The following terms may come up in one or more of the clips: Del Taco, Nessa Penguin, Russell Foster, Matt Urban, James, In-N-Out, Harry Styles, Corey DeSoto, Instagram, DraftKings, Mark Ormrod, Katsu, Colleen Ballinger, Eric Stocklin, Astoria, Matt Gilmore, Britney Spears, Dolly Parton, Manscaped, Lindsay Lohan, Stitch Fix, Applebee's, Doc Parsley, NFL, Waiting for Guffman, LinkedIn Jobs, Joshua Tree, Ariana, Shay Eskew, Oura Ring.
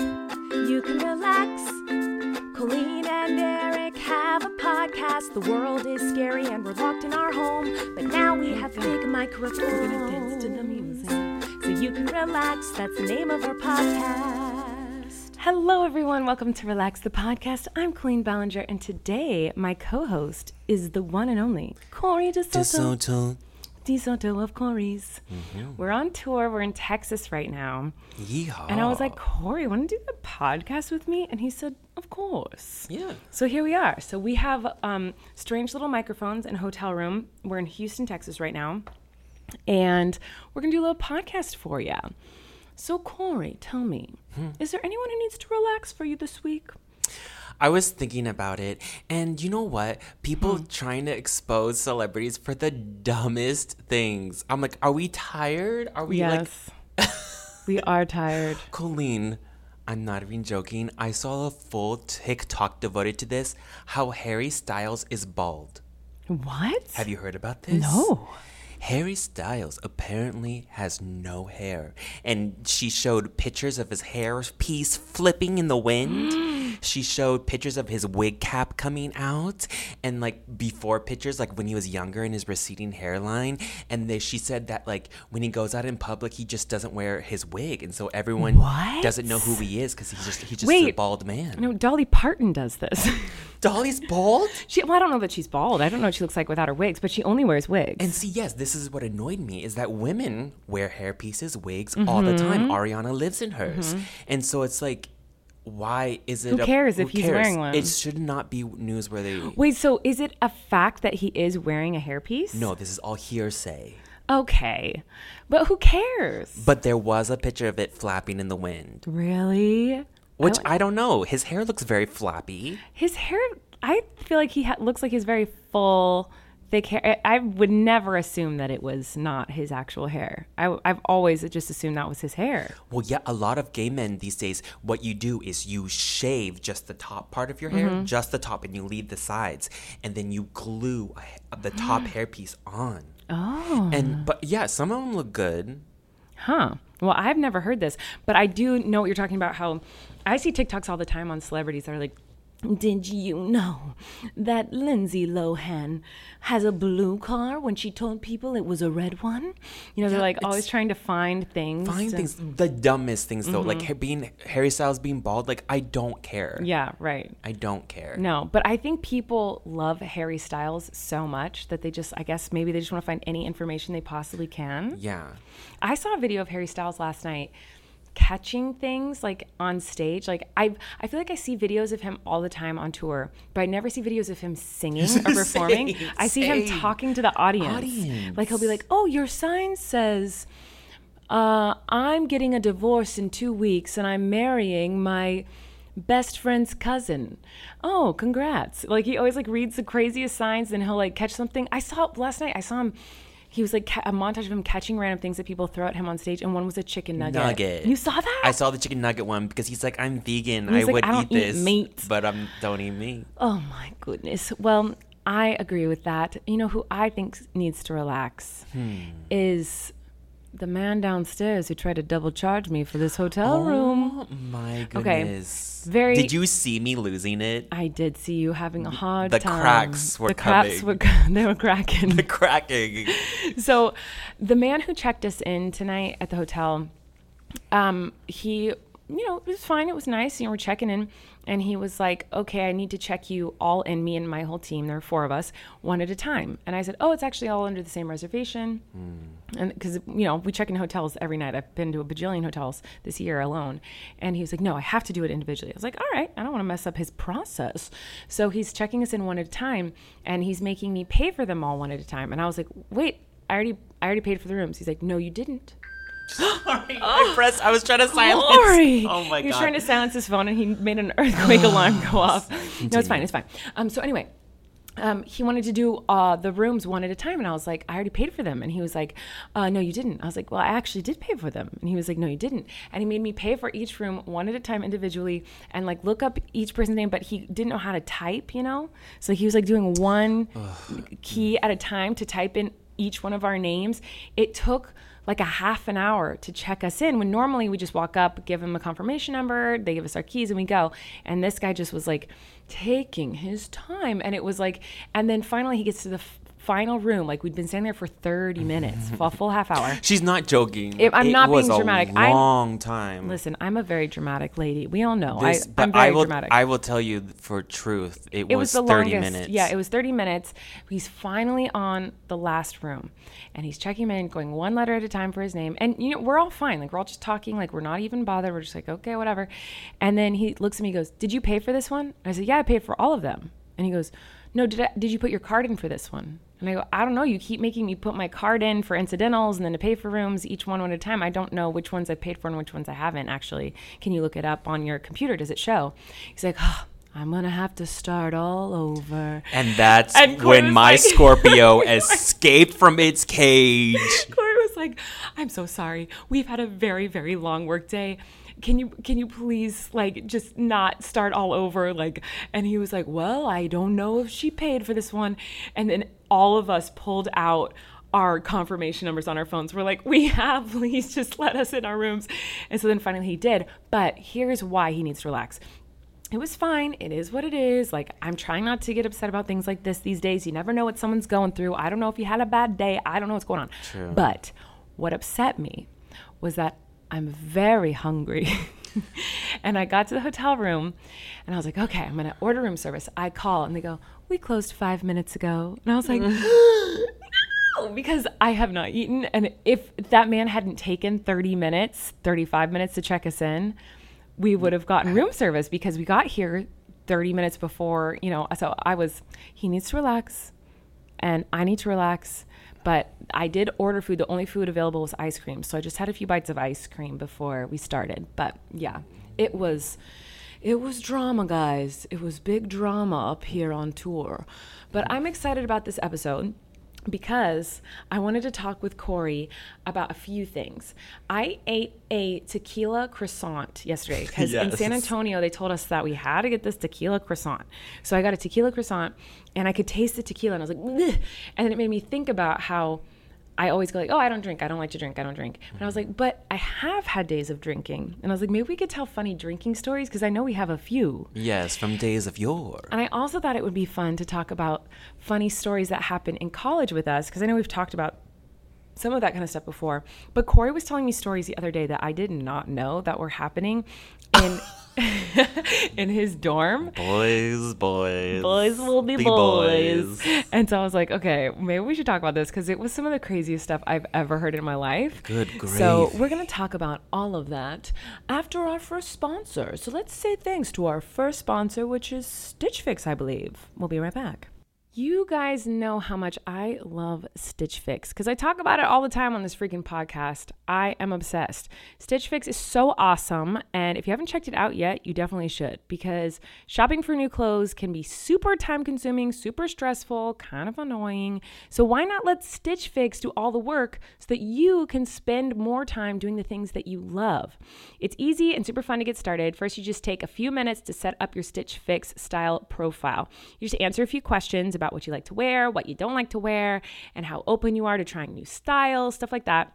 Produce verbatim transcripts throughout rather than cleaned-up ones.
You can relax. Colleen and Eric have a podcast. The world is scary and we're locked in our home. But now we have big microphones. We're going to dance to the music. So you can relax. That's the name of our podcast. Hello, everyone. Welcome to Relax the Podcast. I'm Colleen Ballinger, and today my co-host is the one and only Corey DeSoto. DeSoto. DeSoto of Corey's. Mm-hmm. We're on tour. We're in Texas right now. Yeehaw. And I was like, Corey, want to do the podcast with me? And he said, of course. Yeah. So here we are. So we have um, strange little microphones in a hotel room. We're in Houston, Texas right now. And we're going to do a little podcast for you. So Corey, tell me, hmm. is there anyone who needs to relax for you this week? I was thinking about it, and you know what? People hmm. trying to expose celebrities for the dumbest things. I'm like, are we tired? Are we yes. like... We are tired. Colleen, I'm not even joking. I saw a full TikTok devoted to this, how Harry Styles is bald. What? Have you heard about this? No. Harry Styles apparently has no hair, and she showed pictures of his hairpiece flipping in the wind. Mm. She showed pictures of his wig cap coming out, and like before pictures, like when he was younger and his receding hairline. And they, she said that like when he goes out in public, he just doesn't wear his wig, and so everyone what? doesn't know who he is because he's just he's just Wait, a bald man. No, Dolly Parton does this. Dolly's bald? She, well, I don't know that she's bald. I don't know what she looks like without her wigs, but she only wears wigs. And see, yes, this is what annoyed me, is that women wear hairpieces, wigs mm-hmm. all the time. Ariana lives in hers. Mm-hmm. And so it's like, why is it? Who cares a, if who he's cares? wearing one? It should not be newsworthy. Wait, so is it a fact that he is wearing a hairpiece? No, this is all hearsay. Okay. But who cares? But there was a picture of it flapping in the wind. Really? Which, I don't, I don't know. His hair looks very floppy. His hair, I feel like he ha- looks like he's very full, thick hair. I, I would never assume that it was not his actual hair. I, I've always just assumed that was his hair. Well, yeah, a lot of gay men these days, what you do is you shave just the top part of your hair, mm-hmm. just the top, and you leave the sides. And then you glue a, the top hairpiece on. Oh. And But, yeah, some of them look good. Huh. Well, I've never heard this, but I do know what you're talking about, how I see TikToks all the time on celebrities that are like, did you know that Lindsay Lohan has a blue car when she told people it was a red one? You know, they're yeah, like always trying to find things. Find to, things. The dumbest things, though. Mm-hmm. Like being Harry Styles being bald, like I don't care. Yeah, right. I don't care. No, but I think people love Harry Styles so much that they just, I guess maybe they just want to find any information they possibly can. Yeah. I saw a video of Harry Styles last night catching things like on stage. Like I I feel like I see videos of him all the time on tour, but I never see videos of him singing or performing. Same, I see same. him talking to the audience. audience. Like he'll be like, oh, your sign says uh, I'm getting a divorce in two weeks and I'm marrying my best friend's cousin. Oh, congrats. Like he always like reads the craziest signs and he'll like catch something. I saw last night, I saw him He was like ca- a montage of him catching random things that people throw at him on stage, and one was a chicken nugget. Nugget. You saw that? I saw the chicken nugget one because he's like, I'm vegan. I like, would I don't eat this, eat meat. But I don't eat meat. Oh, my goodness. Well, I agree with that. You know who I think needs to relax hmm. is the man downstairs who tried to double charge me for this hotel oh, room. Oh, my goodness. Okay. Very. Did you see me losing it? I did see you having a hard the time. The cracks were the coming. The cracks were, they were cracking. The cracking. So the man who checked us in tonight at the hotel, um, he, you know, it was fine. It was nice. You know, we're checking in. And he was like, okay, I need to check you all in, me and my whole team. There were four of us, one at a time. And I said, oh, it's actually all under the same reservation. Mm. And because, you know, we check in hotels every night. I've been to a bajillion hotels this year alone. And he was like, no, I have to do it individually. I was like, all right, I don't want to mess up his process. So he's checking us in one at a time, and he's making me pay for them all one at a time. And I was like, wait, I already, I already paid for the rooms. He's like, no, you didn't. Sorry, I pressed. I was trying to silence. Glory. Oh my god! He was trying to silence his phone, and he made an earthquake alarm go off. Indeed. No, it's fine. It's fine. Um. So anyway, um, he wanted to do uh the rooms one at a time, and I was like, I already paid for them, and he was like, uh, no, you didn't. I was like, well, I actually did pay for them, and he was like, no, you didn't. And he made me pay for each room one at a time individually, and like look up each person's name, but he didn't know how to type, you know. So he was like doing one key at a time to type in each one of our names. It took like a half an hour to check us in, when normally we just walk up, give them a confirmation number, they give us our keys and we go. And this guy just was like taking his time. And it was like, and then finally he gets to the f- final room. Like we'd been standing there for thirty minutes, a full half hour. She's not joking. It, I'm it not being dramatic. It was a long I'm, time. Listen, I'm a very dramatic lady. We all know. This, I, I'm very I will, dramatic. I will tell you for truth, it, it was, was thirty longest, minutes. Yeah, it was thirty minutes. He's finally on the last room. And he's checking him in, going one letter at a time for his name. And, you know, we're all fine. Like, we're all just talking. Like, we're not even bothered. We're just like, okay, whatever. And then he looks at me and goes, did you pay for this one? I said, yeah, I paid for all of them. And he goes, no, did I, did you put your card in for this one? And I go, I don't know. You keep making me put my card in for incidentals and then to pay for rooms, each one one at a time. I don't know which ones I paid for and which ones I haven't, actually. Can you look it up on your computer? Does it show? He's like, oh, I'm going to have to start all over. And that's and when my like, Scorpio escaped from its cage. Corey was like, I'm so sorry. We've had a very, very long work day. Can you can you please like just not start all over like? And he was like, well, I don't know if she paid for this one. And then all of us pulled out our confirmation numbers on our phones. We're like, we have, please just let us in our rooms. And so then finally he did. But here's why he needs to relax. It was fine. It is what it is. Like, I'm trying not to get upset about things like this these days. You never know what someone's going through. I don't know if you had a bad day. I don't know what's going on. True. But what upset me was that I'm very hungry. And I got to the hotel room and I was like, okay, I'm going to order room service. I call and they go, we closed five minutes ago. And I was like, no, because I have not eaten. And if that man hadn't taken thirty minutes, thirty-five minutes to check us in, we would have gotten room service because we got here thirty minutes before, you know. So I was, he needs to relax and I need to relax. But I did order food. The only food available was ice cream. So I just had a few bites of ice cream before we started. But yeah, it was it was drama, guys. It was big drama up here on tour. But I'm excited about this episode because I wanted to talk with Corey about a few things. I ate a tequila croissant yesterday because yes. In San Antonio, they told us that we had to get this tequila croissant. So I got a tequila croissant and I could taste the tequila and I was like, bleh. And then it made me think about how I always go like, oh, I don't drink. I don't like to drink. I don't drink. And I was like, but I have had days of drinking. And I was like, maybe we could tell funny drinking stories because I know we have a few. Yes, from days of yore. And I also thought it would be fun to talk about funny stories that happen in college with us because I know we've talked about some of that kind of stuff before. But Corey was telling me stories the other day that I did not know that were happening in in his dorm. Boys, boys. Boys will be boys. boys. And so I was like, okay, maybe we should talk about this because it was some of the craziest stuff I've ever heard in my life. Good grief. So we're going to talk about all of that after our first sponsor. So let's say thanks to our first sponsor, which is Stitch Fix, I believe. We'll be right back. You guys know how much I love Stitch Fix because I talk about it all the time on this freaking podcast. I am obsessed. Stitch Fix is so awesome. And if you haven't checked it out yet, you definitely should because shopping for new clothes can be super time consuming, super stressful, kind of annoying. So why not let Stitch Fix do all the work so that you can spend more time doing the things that you love? It's easy and super fun to get started. First, you just take a few minutes to set up your Stitch Fix style profile. You just answer a few questions about what you like to wear, what you don't like to wear, and how open you are to trying new styles, stuff like that.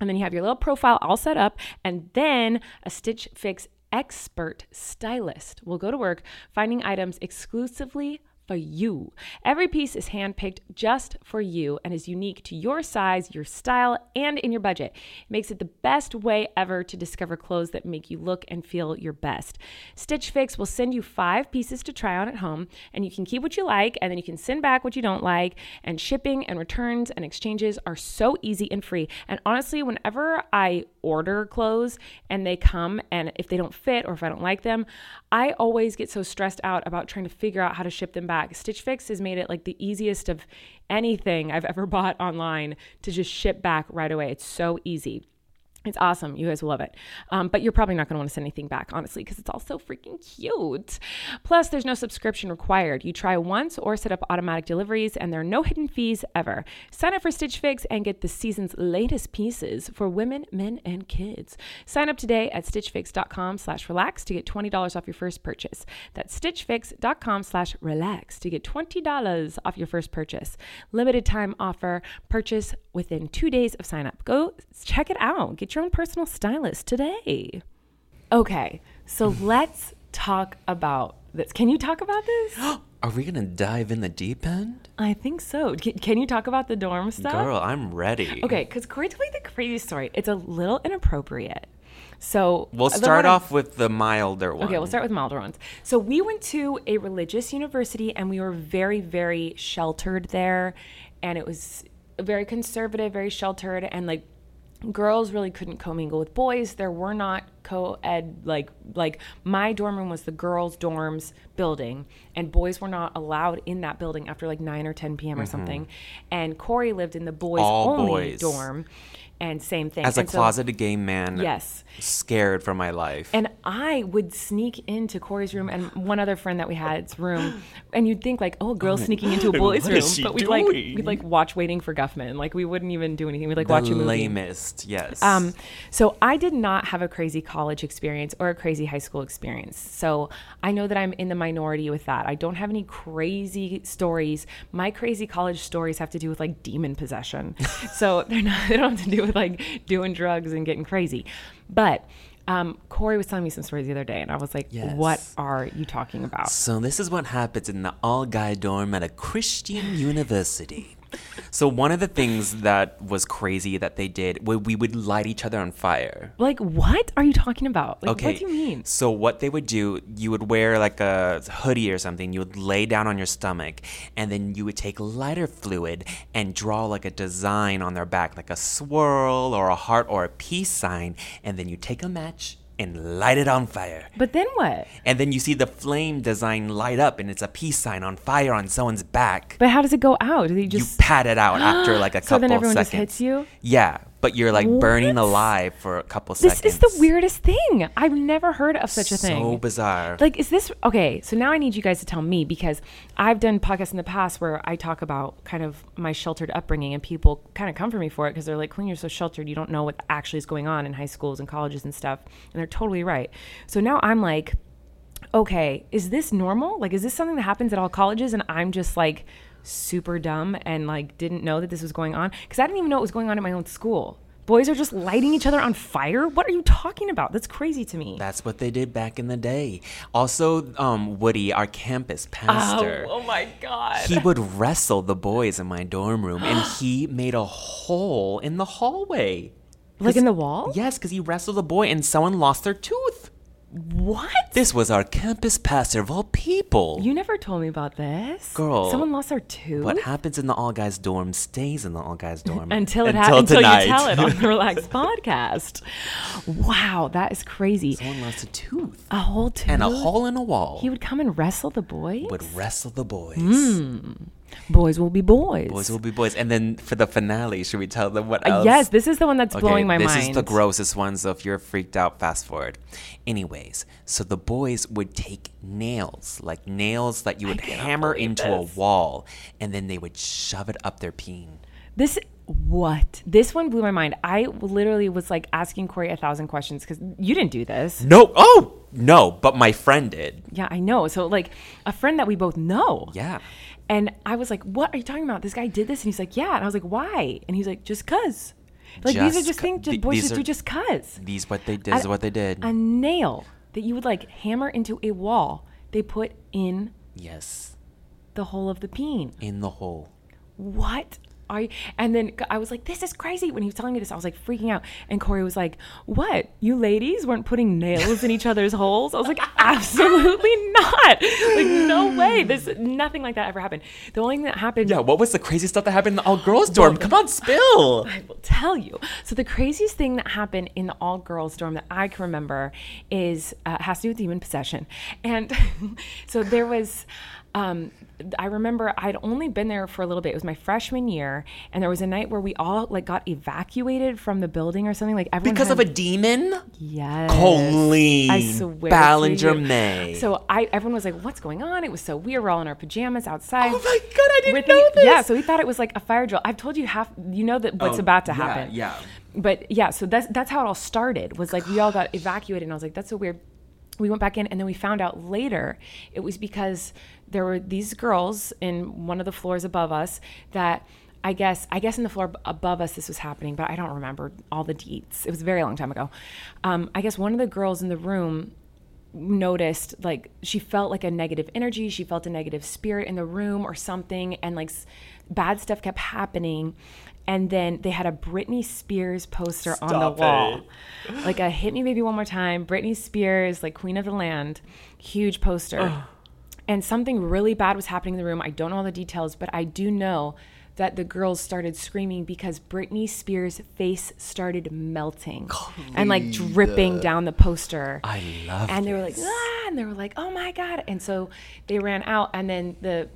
And then you have your little profile all set up, and then a Stitch Fix expert stylist will go to work finding items exclusively for you. Every piece is handpicked just for you and is unique to your size, your style, and in your budget. It makes it the best way ever to discover clothes that make you look and feel your best. Stitch Fix will send you five pieces to try on at home, and you can keep what you like, and then you can send back what you don't like, and shipping and returns and exchanges are so easy and free. And honestly, whenever I order clothes and they come, and if they don't fit or if I don't like them, I always get so stressed out about trying to figure out how to ship them back. Stitch Fix has made it like the easiest of anything I've ever bought online to just ship back right away. It's so easy. It's awesome. You guys will love it. Um, but you're probably not going to want to send anything back, honestly, because it's all so freaking cute. Plus, there's no subscription required. You try once or set up automatic deliveries, and there are no hidden fees ever. Sign up for Stitch Fix and get the season's latest pieces for women, men, and kids. Sign up today at stitchfix.com slash relax to get twenty dollars off your first purchase. That's stitchfix.com slash relax to get twenty dollars off your first purchase. Limited time offer. Purchase within two days of sign up. Go check it out. Get your own personal stylist today. Okay, so let's talk about this. Can you talk about this? Are we going to dive in the deep end? I think so. C- can you talk about the dorm stuff? Girl, I'm ready. Okay, because Corey told me the crazy story. It's a little inappropriate. So we'll start off I, with the milder one. Okay, we'll start with milder ones. So we went to a religious university, and we were very, very sheltered there. And it was very conservative, very sheltered, and like girls really couldn't commingle with boys. There were not co-ed, like like my dorm room was the girls' dorms building, and boys were not allowed in that building after like nine or ten p.m. Mm-hmm. or something. And Corey lived in the boys All only boys. dorm, and same thing. As and a so, closeted gay man, yes, scared for my life. And I would sneak into Corey's room and one other friend that we had's room, and you'd think like, oh, a girl's sneaking into a boy's what room, is she but we'd doing? like we'd like watch Waiting for Guffman. Like we wouldn't even do anything. We'd like the watch a movie. Lamest, yes. Um, so I did not have a crazy college experience or a crazy high school experience. So I know that I'm in the minority with that. I don't have any crazy stories. My crazy college stories have to do with like demon possession. So they're not, they don't have to do with like doing drugs and getting crazy. But um, Corey was telling me some stories the other day, and I was like, yes. What are you talking about? So this is what happens in the all-guy dorm at a Christian university. So one of the things that was crazy that they did, we, we would light each other on fire. Like, what are you talking about? Like, okay. What do you mean? So what they would do, you would wear like a hoodie or something. You would lay down on your stomach, and then you would take lighter fluid and draw like a design on their back, like a swirl or a heart or a peace sign. And then you take a match and light it on fire. But then what? And then you see the flame design light up, and it's a peace sign on fire on someone's back. But how does it go out? Do they just... You pat it out after like a couple seconds. So then everyone seconds. just hits you? Yeah, but you're like what? burning alive for a couple this seconds. This is the weirdest thing. I've never heard of such a so thing. So bizarre. Like, is this... Okay, so now I need you guys to tell me, because I've done podcasts in the past where I talk about kind of my sheltered upbringing, and people kind of come for me for it because they're like, Queen, you're so sheltered. You don't know what actually is going on in high schools and colleges and stuff. And they're totally right. So now I'm like, okay, is this normal? Like, is this something that happens at all colleges? And I'm just like... super dumb and like didn't know that this was going on, because I didn't even know what was going on at my own school. Boys are just lighting each other on fire? What are you talking about? That's crazy to me. That's what they did back in the day. Also, um, Woody, our campus pastor. Oh, oh my God. He would wrestle the boys in my dorm room, and he made a hole in the hallway. Like in the wall? Yes, because he wrestled a boy and someone lost their tooth. What? This was our campus pastor of all people. You never told me about this. Girl. Someone lost their tooth? What happens in the all-guys dorm stays in the all-guys dorm. until it happens. Until, ha- until you tell it on the Relaxed Podcast. Wow, that is crazy. Someone lost a tooth. A whole tooth. And a hole in a wall. He would come and wrestle the boys? Would wrestle the boys. Mm. Boys will be boys. Boys will be boys. And then for the finale, should we tell them what else? Uh, yes, this is the one that's okay, blowing my this mind. This is the grossest one, so if you're freaked out, fast forward. Anyways, so the boys would take nails, like nails that you would hammer into this. a wall, and then they would shove it up their peen. This... What? This one blew my mind. I literally was like asking Corey a thousand questions, because you didn't do this. No. Oh, no. But my friend did. Yeah, I know. So like a friend that we both know. Yeah. And I was like, what are you talking about? This guy did this. And he's like, yeah. And I was like, why? And he's like, just cause. Like just these are just things just boys just do just cause. These what they did is what they did. A nail that you would like hammer into a wall, they put in yes. the hole of the peen. In the hole. What? I, and then I was like, this is crazy. When he was telling me this, I was like freaking out. And Corey was like, what? You ladies weren't putting nails in each other's holes? I was like, absolutely not. Like, no way. This nothing like that ever happened. The only thing that happened. Yeah, what was the crazy stuff that happened in the all-girls dorm? Well, come on, spill. I will tell you. So the craziest thing that happened in the all-girls dorm that I can remember is, uh, has to do with demon possession. And so there was... Um, I remember I'd only been there for a little bit. It was my freshman year, and there was a night where we all like got evacuated from the building or something. Like everyone because had... of a demon. Yes, Colleen I swear Ballinger May. So I, everyone was like, "What's going on?" It was so weird. We're all in our pajamas outside. Oh my god, I didn't With know the, this. Yeah, so we thought it was like a fire drill. I've told you half. You know that what's oh, about to yeah, happen. Yeah. But yeah, so that's that's how it all started. Was like we all got evacuated, and I was like, "That's so weird." We went back in, and then we found out later it was because there were these girls in one of the floors above us that I guess I guess in the floor above us this was happening, but I don't remember all the deets. It was a very long time ago. Um, I guess one of the girls in the room noticed, like, she felt like a negative energy. She felt a negative spirit in the room or something, and, like, bad stuff kept happening. And then they had a Britney Spears poster Stop on the wall. It. Like a Hit Me Baby One More Time, Britney Spears, like Queen of the Land, huge poster. Ugh. And something really bad was happening in the room. I don't know all the details, but I do know that the girls started screaming because Britney Spears' face started melting Colleen. and like dripping down the poster. I love it. And they this. were like, ah, and they were like, oh my God. And so they ran out, and then the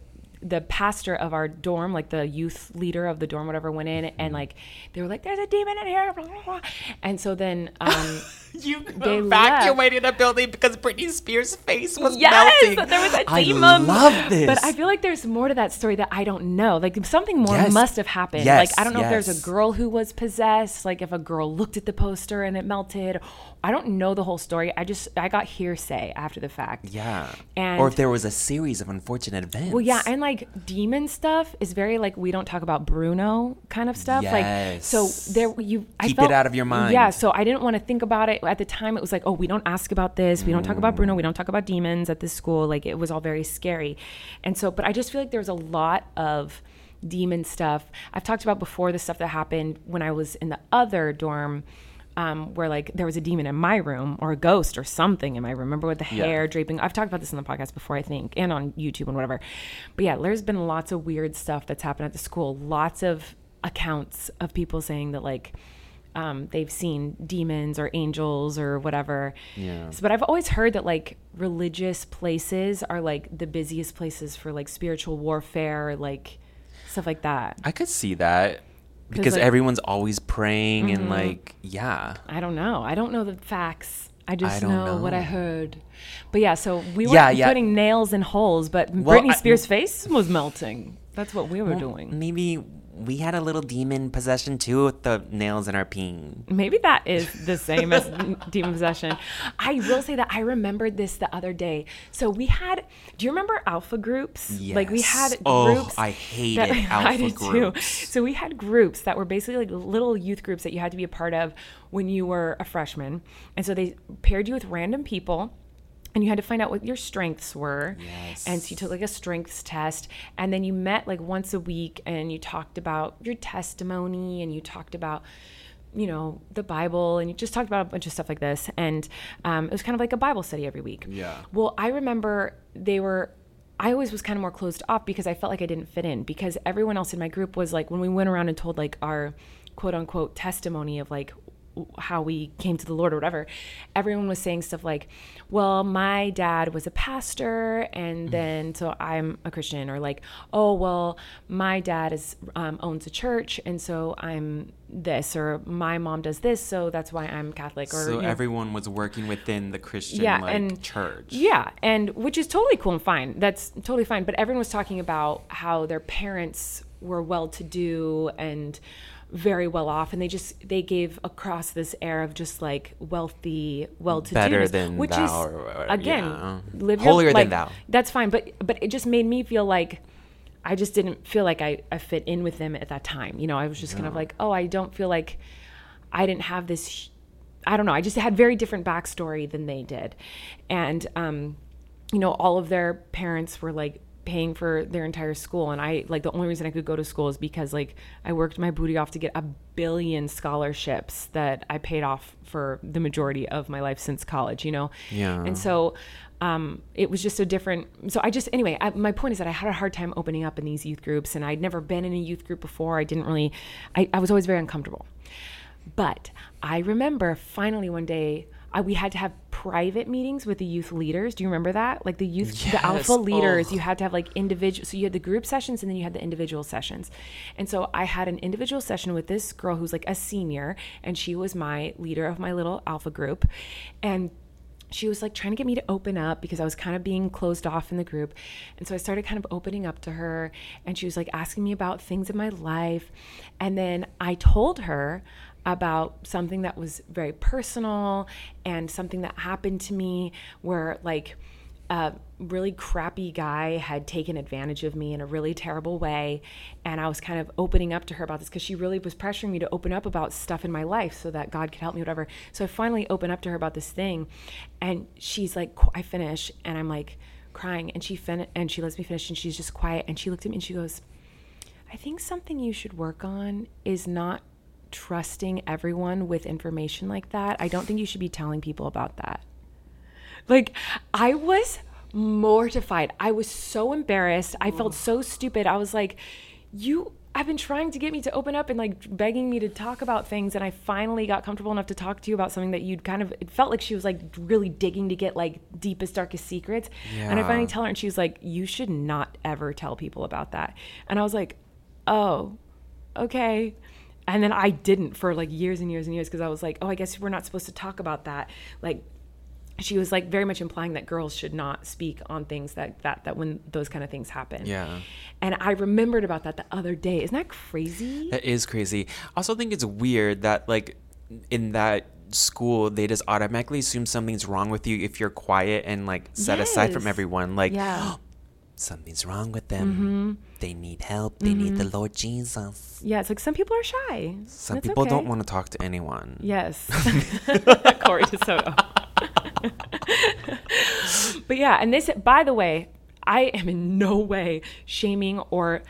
the pastor of our dorm, like the youth leader of the dorm, whatever, went in, and like they were like, there's a demon in here, blah, blah, blah. And so then um you evacuated the building because Britney Spears' face was yes, melting. There was a demon. I love this. But I feel like there's more to that story that I don't know. Like something more yes. must have happened. Yes, like I don't know yes. if there's a girl who was possessed, like if a girl looked at the poster and it melted. I don't know the whole story. I just I got hearsay after the fact. Yeah. And or if there was a series of unfortunate events. Well, yeah, and like demon stuff is very like we don't talk about Bruno kind of stuff. Yes. Like so there you I keep felt, it out of your mind. Yeah. So I didn't want to think about it. At the time, it was like, oh, we don't ask about this. We don't talk about Bruno. We don't talk about demons at this school. Like, it was all very scary. And so, but I just feel like there was a lot of demon stuff. I've talked about before the stuff that happened when I was in the other dorm um, where, like, there was a demon in my room or a ghost or something in my room. Remember with the hair yeah. draping? I've talked about this in the podcast before, I think, and on YouTube and whatever. But, yeah, there's been lots of weird stuff that's happened at the school. Lots of accounts of people saying that, like, Um, they've seen demons or angels or whatever. Yeah. So, but I've always heard that like religious places are like the busiest places for like spiritual warfare, like stuff like that. I could see that because like, everyone's always praying mm-hmm. and like, yeah. I don't know. I don't know the facts. I just I know, know what I heard. But yeah, so we were yeah, yeah. putting nails in holes, but well, Britney Spears' I, face was melting. That's what we were well, doing. Maybe we had a little demon possession, too, with the nails in our peen. Maybe that is the same as demon possession. I will say that I remembered this the other day. So we had, do you remember alpha groups? Yes. Like we had oh, groups. Oh, I hated that, alpha I did groups. Too. So we had groups that were basically like little youth groups that you had to be a part of when you were a freshman. And so they paired you with random people. And you had to find out what your strengths were. Yes. And so you took like a strengths test. And then you met like once a week and you talked about your testimony and you talked about, you know, the Bible and you just talked about a bunch of stuff like this. And um, it was kind of like a Bible study every week. Yeah. Well, I remember they were, I always was kind of more closed off because I felt like I didn't fit in because everyone else in my group was like, when we went around and told like our quote unquote testimony of like, how we came to the Lord or whatever, everyone was saying stuff like, well, my dad was a pastor and then so I'm a Christian, or like, oh, well, my dad is um, owns a church and so I'm this, or my mom does this so that's why I'm Catholic, or so you know. Everyone was working within the Christian yeah, like, and, church yeah and which is totally cool and fine, that's totally fine, but everyone was talking about how their parents were well-to-do and very well off, and they just they gave across this air of just like wealthy, well-to-do, better than which thou, is or, again yeah. live holier your, than like, thou. That's fine, but but it just made me feel like I just didn't feel like I, I fit in with them at that time. You know, I was just yeah. kind of like, oh, I don't feel like I didn't have this. I don't know. I just had very different backstory than they did, and um, you know, all of their parents were like paying for their entire school, and I like the only reason I could go to school is because like I worked my booty off to get a billion scholarships that I paid off for the majority of my life since college, you know? Yeah. And so um, it was just so different. So I just, anyway, I, my point is that I had a hard time opening up in these youth groups, and I'd never been in a youth group before. I didn't really, I, I was always very uncomfortable. But I remember finally one day I, we had to have private meetings with the youth leaders. Do you remember that? Like the youth, yes. the alpha leaders, oh. you had to have like individual. So you had the group sessions and then you had the individual sessions. And so I had an individual session with this girl who's like a senior, and she was my leader of my little alpha group. And she was like trying to get me to open up because I was kind of being closed off in the group. And so I started kind of opening up to her, and she was like asking me about things in my life. And then I told her about something that was very personal and something that happened to me where like a really crappy guy had taken advantage of me in a really terrible way. And I was kind of opening up to her about this because she really was pressuring me to open up about stuff in my life so that God could help me, whatever. So I finally open up to her about this thing, and she's like, I finish, and I'm like crying, and she fin- and she lets me finish, and she's just quiet. And she looked at me and she goes, I think something you should work on is not trusting everyone with information like that. I don't think you should be telling people about that. Like, I was mortified. I was so embarrassed. I felt so stupid. I was like, you have been trying to get me to open up and like begging me to talk about things. And I finally got comfortable enough to talk to you about something that you'd kind of, it felt like she was like really digging to get like deepest, darkest secrets. Yeah. And I finally tell her, and she was like, you should not ever tell people about that. And I was like, oh, okay. And then I didn't for like years and years and years, because I was like, oh, I guess we're not supposed to talk about that. Like, she was like very much implying that girls should not speak on things that that that when those kind of things happen. Yeah. And I remembered about that the other day. Isn't that crazy? That is crazy. I also think it's weird that like in that school they just automatically assume something's wrong with you if you're quiet and like set yes. aside from everyone. Like, yeah. something's wrong with them. Mm-hmm. They need help. They mm-hmm. need the Lord Jesus. Yeah, it's like some people are shy. Some That's people okay. don't want to talk to anyone. Yes. Corey DeSoto. But yeah, and this, by the way, I am in no way shaming or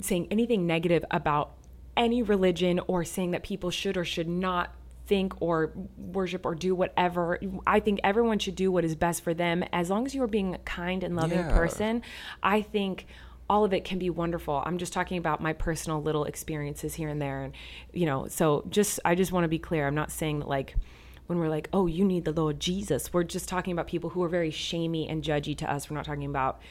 saying anything negative about any religion or saying that people should or should not think or worship or do whatever. I think everyone should do what is best for them. As long as you are being a kind and loving yeah. person, I think all of it can be wonderful. I'm just talking about my personal little experiences here and there. And, you know, so just, I just want to be clear. I'm not saying that like, when we're like, oh, you need the Lord Jesus, we're just talking about people who are very shamey and judgy to us. We're not talking about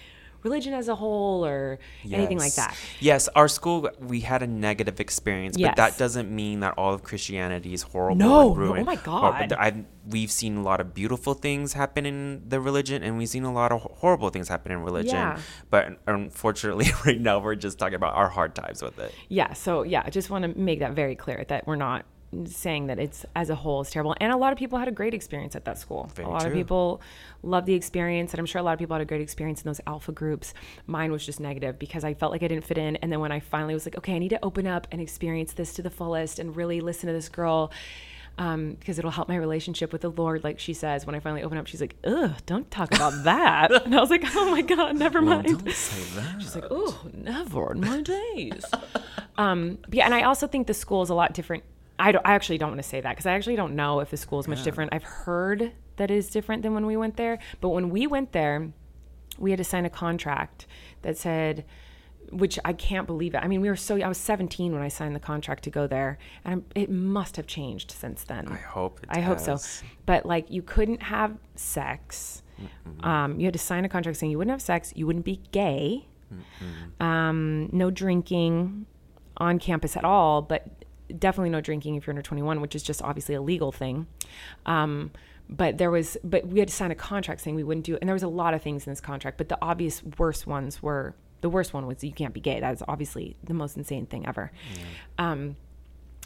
religion as a whole or yes. anything like that. Yes, our school, we had a negative experience, yes. but that doesn't mean that all of Christianity is horrible no, and ruined. No, oh my God. But I've, we've seen a lot of beautiful things happen in the religion, and we've seen a lot of horrible things happen in religion. Yeah. But unfortunately, right now, we're just talking about our hard times with it. Yeah, so yeah, I just want to make that very clear that we're not saying that it's as a whole is terrible. And a lot of people had a great experience at that school. Very a lot true. Of people loved the experience, and I'm sure a lot of people had a great experience in those alpha groups. Mine was just negative because I felt like I didn't fit in. And then when I finally was like, okay, I need to open up and experience this to the fullest and really listen to this girl, um, because it'll help my relationship with the Lord, like she says. When I finally open up, she's like, ugh, don't talk about that. And I was like, oh my God, never mind. Well, don't say that. She's like, oh, never in my days. um, but yeah, and I also think the school is a lot different. I, don't, I actually don't want to say that because I actually don't know if the school is much yeah. different. I've heard that it is different than when we went there. But when we went there, we had to sign a contract that said, which I can't believe it. I mean, we were so, I was seventeen when I signed the contract to go there. And I'm, it must have changed since then. I hope it I does. hope so. But like, you couldn't have sex. Mm-hmm. Um, you had to sign a contract saying you wouldn't have sex. You wouldn't be gay. Mm-hmm. Um, no drinking on campus at all. But definitely no drinking if you're under twenty-one, which is just obviously a legal thing. Um, but there was, but we had to sign a contract saying we wouldn't do it. And there was a lot of things in this contract, but the obvious worst ones were, the worst one was you can't be gay. That is obviously the most insane thing ever. Yeah. Um,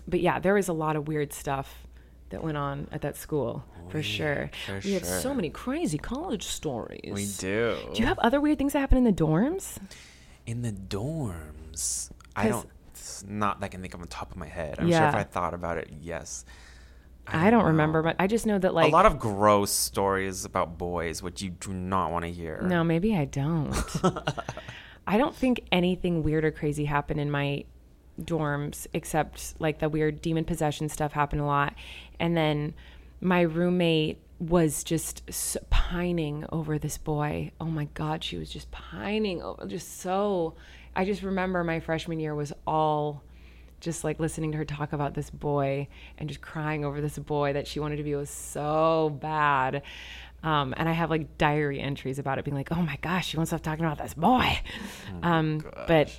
but yeah, there was a lot of weird stuff that went on at that school, oh, for yeah, sure. For we sure. have so many crazy college stories. We do. Do you have other weird things that happen in the dorms? In the dorms? I don't. Not that I can think of on top of my head. I'm yeah. sure if I thought about it, yes. I don't, I don't remember, but I just know that like a lot of gross stories about boys, which you do not want to hear. No, maybe I don't. I don't think anything weird or crazy happened in my dorms except like the weird demon possession stuff happened a lot. And then my roommate was just pining over this boy. Oh my God, she was just pining over, just so... I just remember my freshman year was all just like listening to her talk about this boy and just crying over this boy that she wanted to be with so bad. Um, and I have like diary entries about it being like, oh my gosh, she won't stop talking about this boy. Oh um, but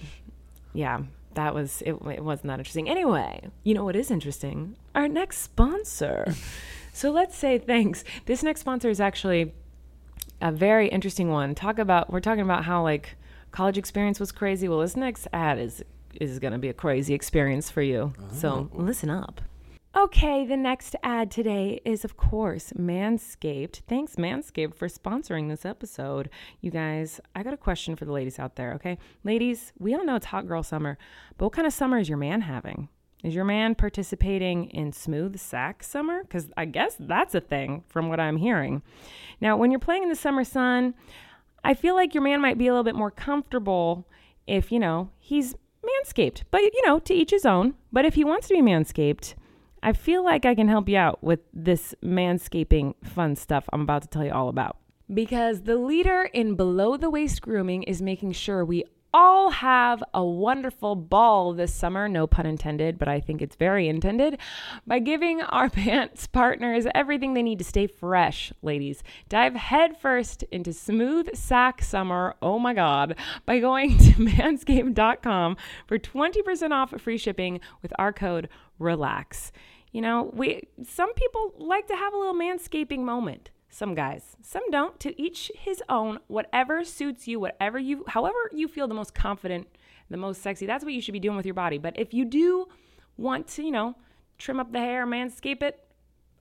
yeah, that was, it, it wasn't that interesting. Anyway, you know what is interesting? Our next sponsor. So let's say thanks. This next sponsor is actually a very interesting one. Talk about, we're talking about how like college experience was crazy. Well, this next ad is is going to be a crazy experience for you. Oh. So listen up. Okay, the next ad today is, of course, Manscaped. Thanks, Manscaped, for sponsoring this episode. You guys, I got a question for the ladies out there, okay? Ladies, we all know it's hot girl summer, but what kind of summer is your man having? Is your man participating in smooth sack summer? Because I guess that's a thing from what I'm hearing. Now, when you're playing in the summer sun, I feel like your man might be a little bit more comfortable if, you know, he's manscaped. But, you know, to each his own. But if he wants to be manscaped, I feel like I can help you out with this manscaping fun stuff I'm about to tell you all about. Because the leader in below-the-waist grooming is making sure we all have a wonderful ball this summer, no pun intended, but I think it's very intended, by giving our pants partners everything they need to stay fresh, ladies. Dive headfirst into smooth sack summer, oh my God, by going to manscaped dot com for twenty percent off free shipping with our code RELAX. You know, we some people like to have a little manscaping moment. Some guys, some don't. To each his own. Whatever suits you, whatever you, however you feel the most confident, the most sexy, that's what you should be doing with your body. But if you do want to, you know, trim up the hair, manscape it,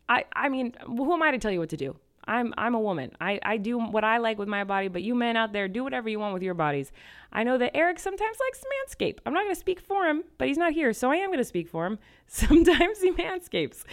I, I mean, who am I to tell you what to do? I'm, I'm a woman. I, I do what I like with my body, but you men out there, do whatever you want with your bodies. I know that Eric sometimes likes to manscape. I'm not going to speak for him, but he's not here, so I am going to speak for him. Sometimes he manscapes.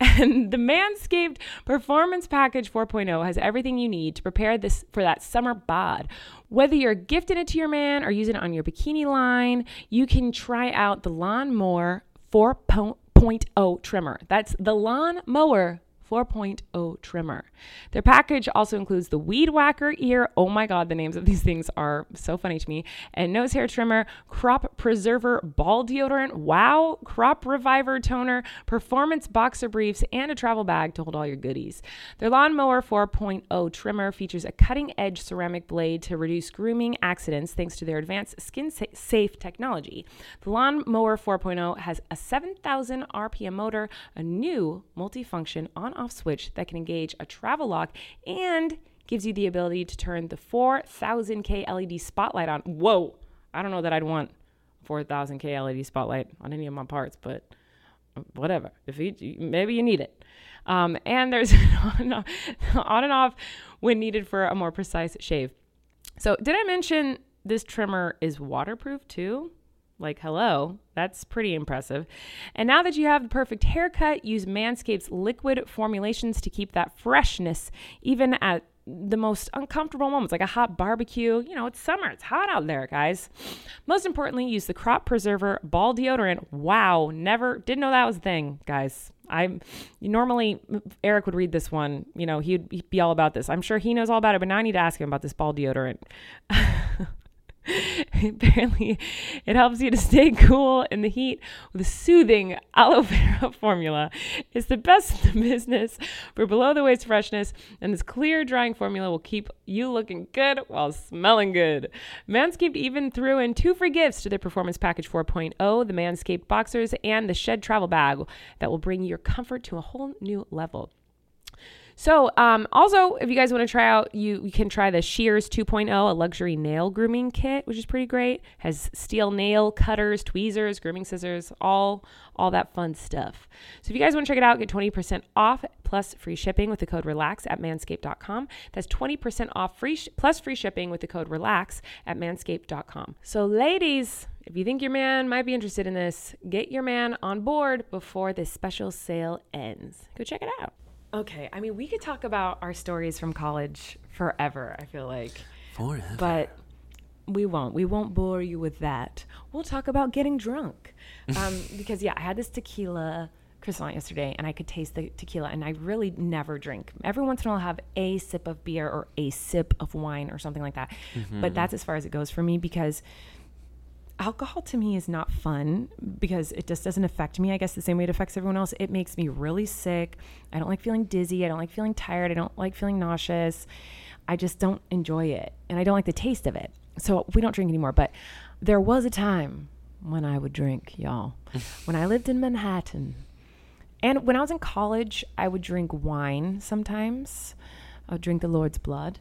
And the Manscaped Performance Package four point oh has everything you need to prepare this for that summer bod. Whether you're gifting it to your man or using it on your bikini line, you can try out the Lawnmower four point oh trimmer. That's the Lawnmower four point oh trimmer. Their package also includes the Weed Whacker ear. Oh my God, the names of these things are so funny to me. And nose hair trimmer, crop preserver, ball deodorant, wow, crop reviver toner, performance boxer briefs, and a travel bag to hold all your goodies. Their Lawnmower four point oh trimmer features a cutting-edge ceramic blade to reduce grooming accidents thanks to their advanced skin-safe technology. The Lawnmower four point oh has a seven thousand R P M motor, a new multifunction on off switch that can engage a travel lock and gives you the ability to turn the four thousand K L E D spotlight on. Whoa, I don't know that I'd want four thousand K L E D spotlight on any of my parts, but whatever. If you, maybe you need it. Um, and there's an on and, off, on and off when needed for a more precise shave. So did I mention this trimmer is waterproof too? Like, hello, that's pretty impressive. And now that you have the perfect haircut, use Manscaped's liquid formulations to keep that freshness, even at the most uncomfortable moments, like a hot barbecue. You know, it's summer, it's hot out there, guys. Most importantly, use the crop preserver ball deodorant. Wow, never, didn't know that was a thing, guys. I'm normally Eric would read this one, you know, he'd, he'd be all about this. I'm sure he knows all about it, but now I need to ask him about this ball deodorant. Apparently, it helps you to stay cool in the heat with a soothing aloe vera formula. It's the best in the business for below-the-waist freshness, and this clear drying formula will keep you looking good while smelling good. Manscaped even threw in two free gifts to their Performance Package four point oh, the Manscaped Boxers, and the Shed Travel Bag that will bring your comfort to a whole new level. So um, also, if you guys want to try out, you, you can try the Shears two point oh, a luxury nail grooming kit, which is pretty great. Has steel nail cutters, tweezers, grooming scissors, all, all that fun stuff. So if you guys want to check it out, get twenty percent off plus free shipping with the code RELAX at manscaped dot com. That's twenty percent off free sh- plus free shipping with the code RELAX at manscaped dot com. So ladies, if you think your man might be interested in this, get your man on board before this special sale ends. Go check it out. Okay, I mean, we could talk about our stories from college forever, I feel like. Forever. But we won't. We won't bore you with that. We'll talk about getting drunk. Um, because, yeah, I had this tequila croissant yesterday, and I could taste the tequila, and I really never drink. Every once in a while, I'll have a sip of beer or a sip of wine or something like that. Mm-hmm. But that's as far as it goes for me because alcohol to me is not fun because it just doesn't affect me, I guess, the same way it affects everyone else. It makes me really sick. I don't like feeling dizzy. I don't like feeling tired. I don't like feeling nauseous. I just don't enjoy it. And I don't like the taste of it. So we don't drink anymore. But there was a time when I would drink, y'all. When I lived in Manhattan. And when I was in college, I would drink wine sometimes. I would drink the Lord's blood.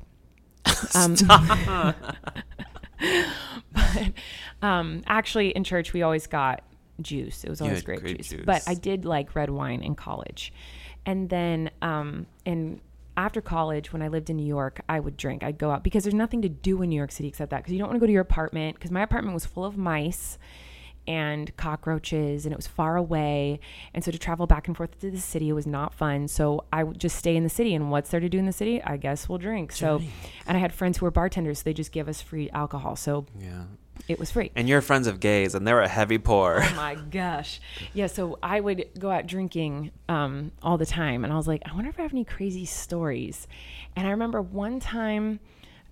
Um, Stop. But um, actually, in church, we always got juice. It was always grape, grape juice. juice. But I did like red wine in college. And then um, in after college, when I lived in New York, I would drink. I'd go out because there's nothing to do in New York City except that, because you don't want to go to your apartment, because my apartment was full of mice and cockroaches, and it was far away. And so to travel back and forth to the city was not fun. So I would just stay in the city, and what's there to do in the city? I guess we'll drink. So, drink. And I had friends who were bartenders, so they just give us free alcohol. So yeah, it was free. And you're friends of gays, and they were a heavy pour. Oh my gosh. Yeah. So I would go out drinking um, all the time. And I was like, I wonder if I have any crazy stories. And I remember one time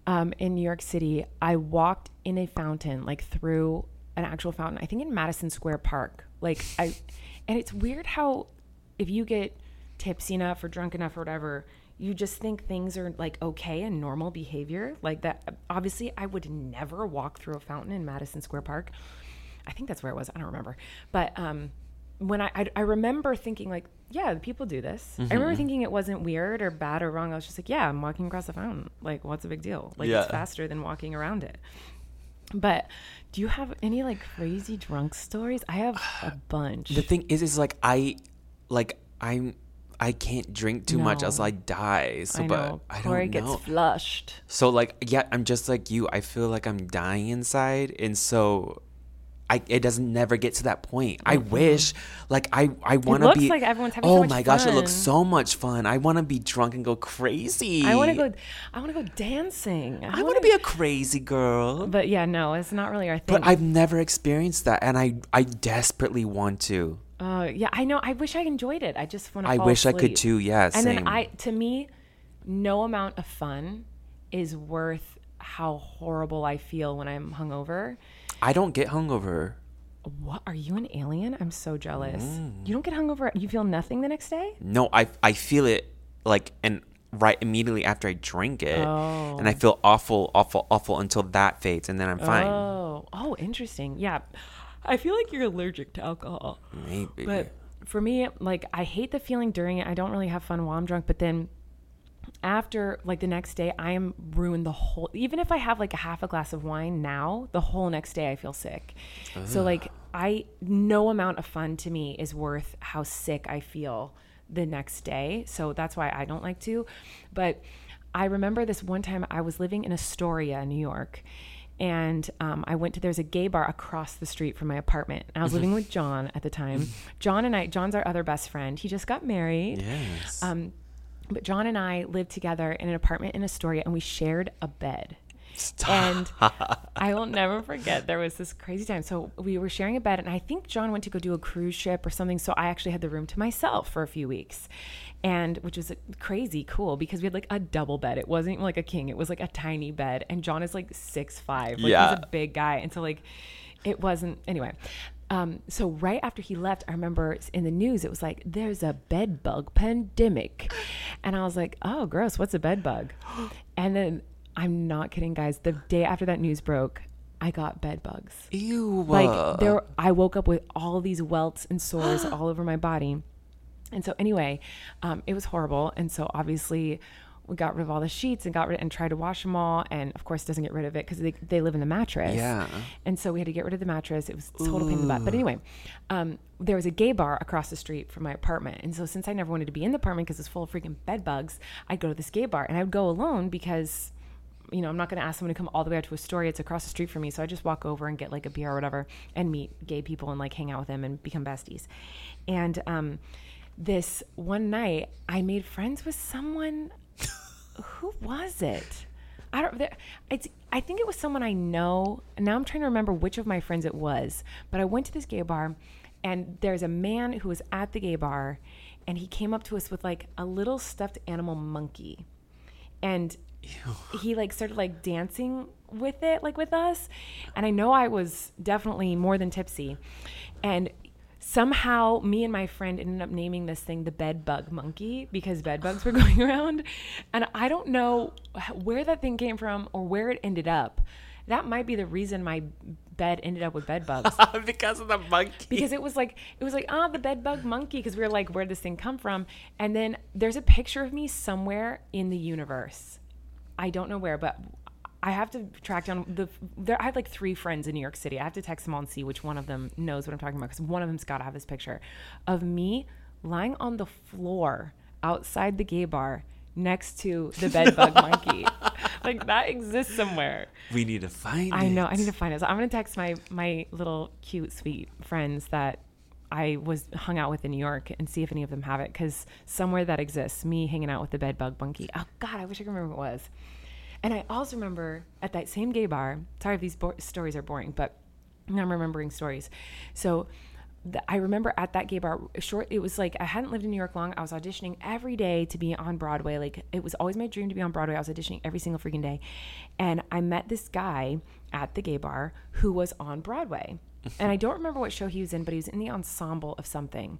um, in New York City, I walked in a fountain, like through an actual fountain, I think in Madison Square Park. Like I, and it's weird how if you get tipsy enough or drunk enough or whatever, you just think things are like okay and normal behavior like that. Obviously I would never walk through a fountain in Madison Square Park. I think that's where it was. I don't remember. But, um, when I, I, I remember thinking like, yeah, people do this. Mm-hmm. I remember thinking it wasn't weird or bad or wrong. I was just like, yeah, I'm walking across the fountain. Like what's a big deal? Like yeah. It's faster than walking around it. But do you have any like crazy drunk stories? I have a bunch. The thing is, is like I, like I'm, I can't drink too no. much, else I die. So, I know. But I Corey don't know. Gets flushed. So like, yeah, I'm just like you. I feel like I'm dying inside, and so, I it doesn't never get to that point. Mm-hmm. I wish, like I, I want to be. It looks like everyone's having oh so much fun. Oh my gosh, it looks so much fun. I want to be drunk and go crazy. I want to go. I want to go dancing. I, I want to be a crazy girl. But yeah, no, it's not really our thing. But I've never experienced that, and I, I desperately want to. Uh, yeah, I know. I wish I enjoyed it. I just want to. I fall wish asleep. I could too. Yeah, and same. Then I, to me, no amount of fun is worth how horrible I feel when I'm hungover. I don't get hungover. What? Are you an alien? I'm so jealous. Mm. You don't get hungover. You feel nothing the next day? No, I I feel it like and right immediately after I drink it. Oh. And I feel awful, awful, awful until that fades, and then I'm fine. Oh, oh, interesting. Yeah. I feel like you're allergic to alcohol. Maybe. But for me, like I hate the feeling during it. I don't really have fun while I'm drunk, but then after like the next day I am ruined the whole, even if I have like a half a glass of wine now, the whole next day I feel sick. Ugh. So like I, no amount of fun to me is worth how sick I feel the next day. So that's why I don't like to, but I remember this one time I was living in Astoria, New York. And um, I went to, there's a gay bar across the street from my apartment. And I was living with John at the time. John and I, John's our other best friend. He just got married. Yes. Um, But John and I lived together in an apartment in Astoria, and we shared a bed. Stop. And I will never forget. There was this crazy time. So we were sharing a bed, and I think John went to go do a cruise ship or something. So I actually had the room to myself for a few weeks, and which was crazy cool because we had like a double bed. It wasn't like a king. It was like a tiny bed. And John is like six five. Like, yeah. He's a big guy. And so like it wasn't – anyway – Um, so right after he left, I remember in the news, it was like, there's a bed bug pandemic. And I was like, oh, gross. What's a bed bug? And then I'm not kidding, guys. The day after that news broke, I got bed bugs. Ew. Like there, I woke up with all these welts and sores all over my body. And so anyway, um, it was horrible. And so obviously we got rid of all the sheets and got rid and tried to wash them all. And of course doesn't get rid of it because they, they live in the mattress. Yeah. And so we had to get rid of the mattress. It was a total Ooh. Pain in the butt. But anyway, um, there was a gay bar across the street from my apartment. And so since I never wanted to be in the apartment because it's full of freaking bed bugs, I'd go to this gay bar and I would go alone because, you know, I'm not going to ask someone to come all the way out to Astoria. It's across the street from me. So I just walk over and get like a beer or whatever and meet gay people and like hang out with them and become besties. And, um, this one night I made friends with someone. Who was it? I don't. There, it's. I think it was someone I know. Now I'm trying to remember which of my friends it was. But I went to this gay bar, and there's a man who was at the gay bar, and he came up to us with like a little stuffed animal monkey, and Ew. He like started like dancing with it, like with us. And I know I was definitely more than tipsy. And somehow me and my friend ended up naming this thing the bed bug monkey because bed bugs were going around. And I don't know where that thing came from or where it ended up. That might be the reason my bed ended up with bed bugs. Because of the monkey. Because it was like, it was like, ah, oh, the bed bug monkey. Because we were like, where'd this thing come from? And then there's a picture of me somewhere in the universe. I don't know where, but I have to track down the, there, I had like three friends in New York City. I have to text them all and see which one of them knows what I'm talking about. Because one of them's got to have this picture of me lying on the floor outside the gay bar next to the bed bug monkey. Like that exists somewhere. We need to find I it. I know. I need to find it. So I'm going to text my, my little cute, sweet friends that I was hung out with in New York and see if any of them have it. Because somewhere that exists, me hanging out with the bed bug monkey. Oh, God, I wish I could remember what it was. And I also remember at that same gay bar, sorry if these bo- stories are boring, but I'm remembering stories. So th- I remember at that gay bar, short, it was like I hadn't lived in New York long. I was auditioning every day to be on Broadway. Like it was always my dream to be on Broadway. I was auditioning every single freaking day. And I met this guy at the gay bar who was on Broadway. And I don't remember what show he was in, but he was in the ensemble of something.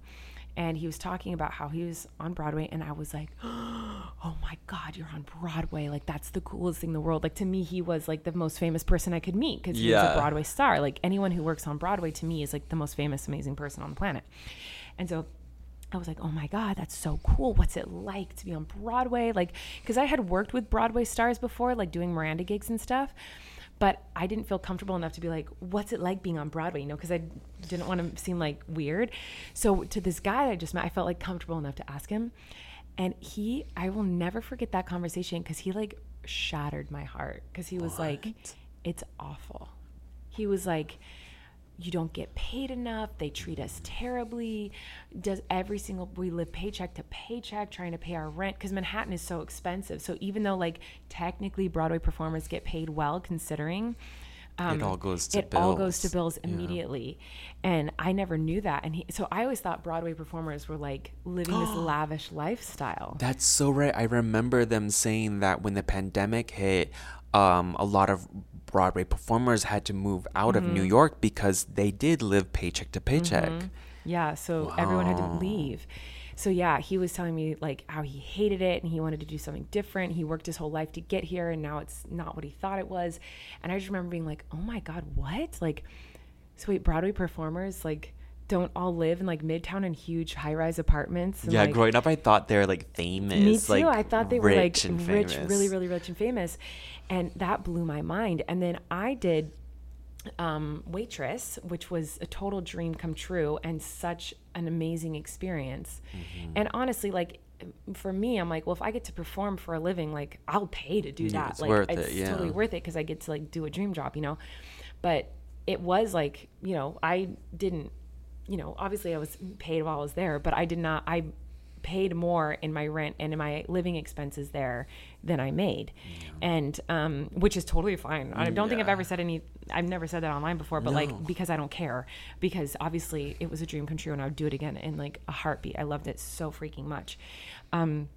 And he was talking about how he was on Broadway. And I was like, oh, my God, you're on Broadway. Like, that's the coolest thing in the world. Like, to me, he was, like, the most famous person I could meet because yeah. he was a Broadway star. Like, anyone who works on Broadway, to me, is, like, the most famous, amazing person on the planet. And so I was like, oh, my God, that's so cool. What's it like to be on Broadway? Like, because I had worked with Broadway stars before, like, doing Miranda gigs and stuff. But I didn't feel comfortable enough to be like, what's it like being on Broadway? You know, because I didn't want to seem like weird. So to this guy that I just met, I felt like comfortable enough to ask him. And he, I will never forget that conversation because he like shattered my heart because he was what? Like, it's awful. He was like, you don't get paid enough. They treat us terribly. Does every single, we live paycheck to paycheck trying to pay our rent because Manhattan is so expensive. So even though like technically Broadway performers get paid well considering, um, it all goes to it bills. It all goes to bills immediately. Yeah. And I never knew that. And he, so I always thought Broadway performers were like living this lavish lifestyle. That's so right. I remember them saying that when the pandemic hit, um, a lot of Broadway performers had to move out mm-hmm. of New York because they did live paycheck to paycheck. Mm-hmm. Yeah, so wow. everyone had to leave. So yeah, he was telling me like how he hated it and he wanted to do something different. He worked his whole life to get here and now it's not what he thought it was. And I just remember being like, oh my God, what? Like, so wait, Broadway performers like don't all live in like Midtown and huge high-rise apartments. And, yeah, like, growing up I thought they were like famous. Me too. Like, I thought they were like rich, famous. really, really rich and famous. And that blew my mind. And then I did um, Waitress, which was a total dream come true and such an amazing experience. Mm-hmm. And honestly, like for me, I'm like, well, if I get to perform for a living, like I'll pay to do yeah, that. It's like worth it's it, yeah. totally worth it because I get to like do a dream job, you know. But it was like, you know, I didn't, you know, obviously I was paid while I was there, but I did not, I paid more in my rent and in my living expenses there than I made. Yeah. And, um, which is totally fine. I don't yeah. think I've ever said any, I've never said that online before, but no. like, because I don't care because obviously it was a dream come true and I would do it again in like a heartbeat. I loved it so freaking much. Um,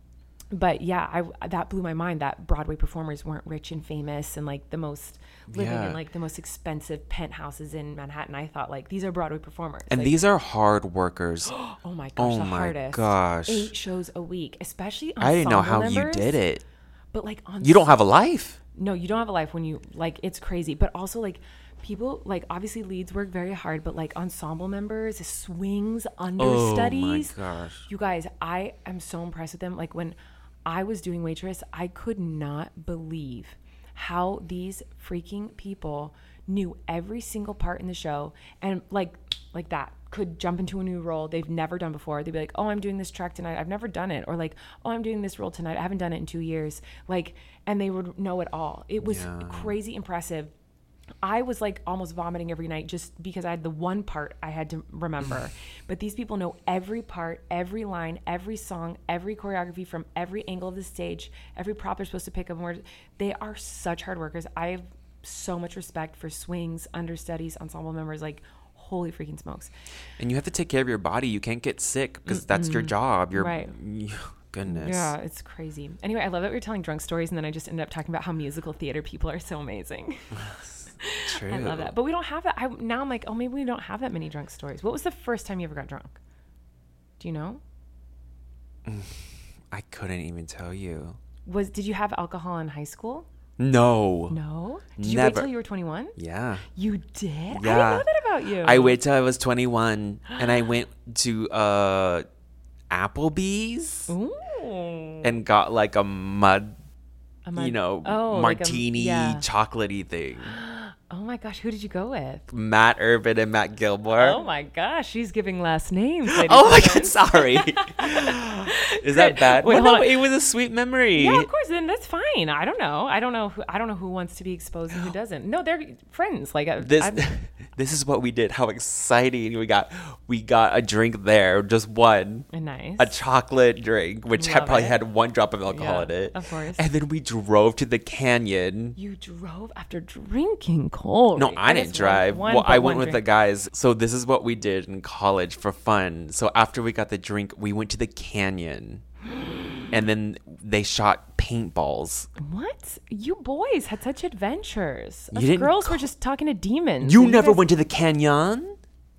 But yeah, I, that blew my mind that Broadway performers weren't rich and famous and like the most living yeah. in like the most expensive penthouses in Manhattan. I thought like these are Broadway performers. And like, these are hard workers. Oh my gosh, oh the my hardest. Gosh. Eight shows a week, especially ensemble I didn't know how members, you did it. But like on you don't have a life. No, you don't have a life when you like it's crazy. But also like people like obviously leads work very hard, but like ensemble members, swings, understudies. Oh my gosh. You guys, I am so impressed with them. Like when I was doing Waitress, I could not believe how these freaking people knew every single part in the show and like like that could jump into a new role they've never done before. They'd be like, oh, I'm doing this track tonight. I've never done it. Or like, oh, I'm doing this role tonight. I haven't done it in two years. Like, and they would know it all. It was yeah. crazy impressive. I was like almost vomiting every night just because I had the one part I had to remember. But these people know every part, every line, every song, every choreography from every angle of the stage, every prop they're supposed to pick up. More. They are such hard workers. I have so much respect for swings, understudies, ensemble members, like holy freaking smokes. And you have to take care of your body. You can't get sick because that's your job. You're right. goodness. Yeah, it's crazy. Anyway, I love that we were telling drunk stories, and then I just ended up talking about how musical theater people are so amazing. True. I love that. But we don't have that. I, now I'm like, oh, maybe we don't have that many drunk stories. What was the first time you ever got drunk? Do you know? I couldn't even tell you. Was Did you have alcohol in high school? No. No? Did you Never. wait till you were twenty-one? Yeah. You did? Yeah. I didn't know that about you. I waited till I was twenty-one, and I went to uh, Applebee's Ooh. and got like a mud, a mud- you know, oh, martini, like a, yeah. chocolatey thing. Oh my gosh, who did you go with? Matt Urban and Matt Gilmore. Oh my gosh, she's giving last names. Oh my God, sorry. Is that bad? Wait, no, it was a sweet memory. Yeah, of course, then that's fine. I don't know. I don't know who I don't know who wants to be exposed and who doesn't. No, they're friends. Like I, This I've, this is what we did. How exciting we got. We got a drink there, just one. Nice. A chocolate drink, which had, probably it. had one drop of alcohol yeah, in it. Of course. And then we drove to the canyon. You drove after drinking. Holy. No, I didn't drive. One, well, I went with drink. the guys. So this is what we did in college for fun. So after we got the drink, we went to the canyon. And then they shot paintballs. What? You boys had such adventures. Us girls co- were just talking to demons. You, you never guys- went to the canyon?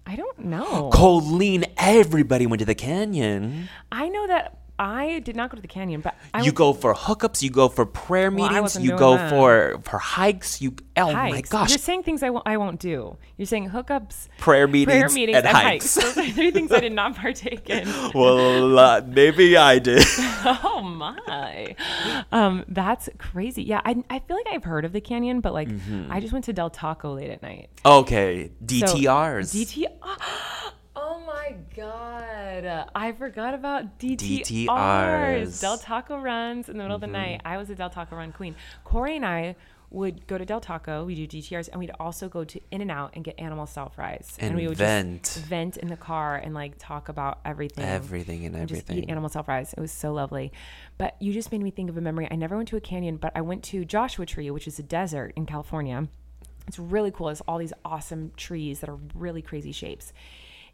I don't know. Colleen, everybody went to the canyon. I know that. I did not go to the canyon, but I you go for hookups, you go for prayer meetings, well, you go that. for for hikes. You oh hikes. my gosh, you're saying things I w- I won't do. You're saying hookups, prayer meetings, prayer meetings and, and hikes. hikes. Those are three things I did not partake in. Well, uh, maybe I did. Oh my, um, that's crazy. Yeah, I I feel like I've heard of the canyon, but like mm-hmm. I just went to Del Taco late at night. Okay, D T Rs. So, D T R. Oh my God. I forgot about D T Rs. D T Rs. Del Taco runs in the middle mm-hmm. of the night. I was a Del Taco run queen. Corey and I would go to Del Taco. We do D T Rs. And we'd also go to In-N-Out and get animal style fries. And, and we would vent. just vent in the car and like talk about everything. Everything and, and everything. Just eat animal style fries. It was so lovely. But you just made me think of a memory. I never went to a canyon, but I went to Joshua Tree, which is a desert in California. It's really cool. It's all these awesome trees that are really crazy shapes.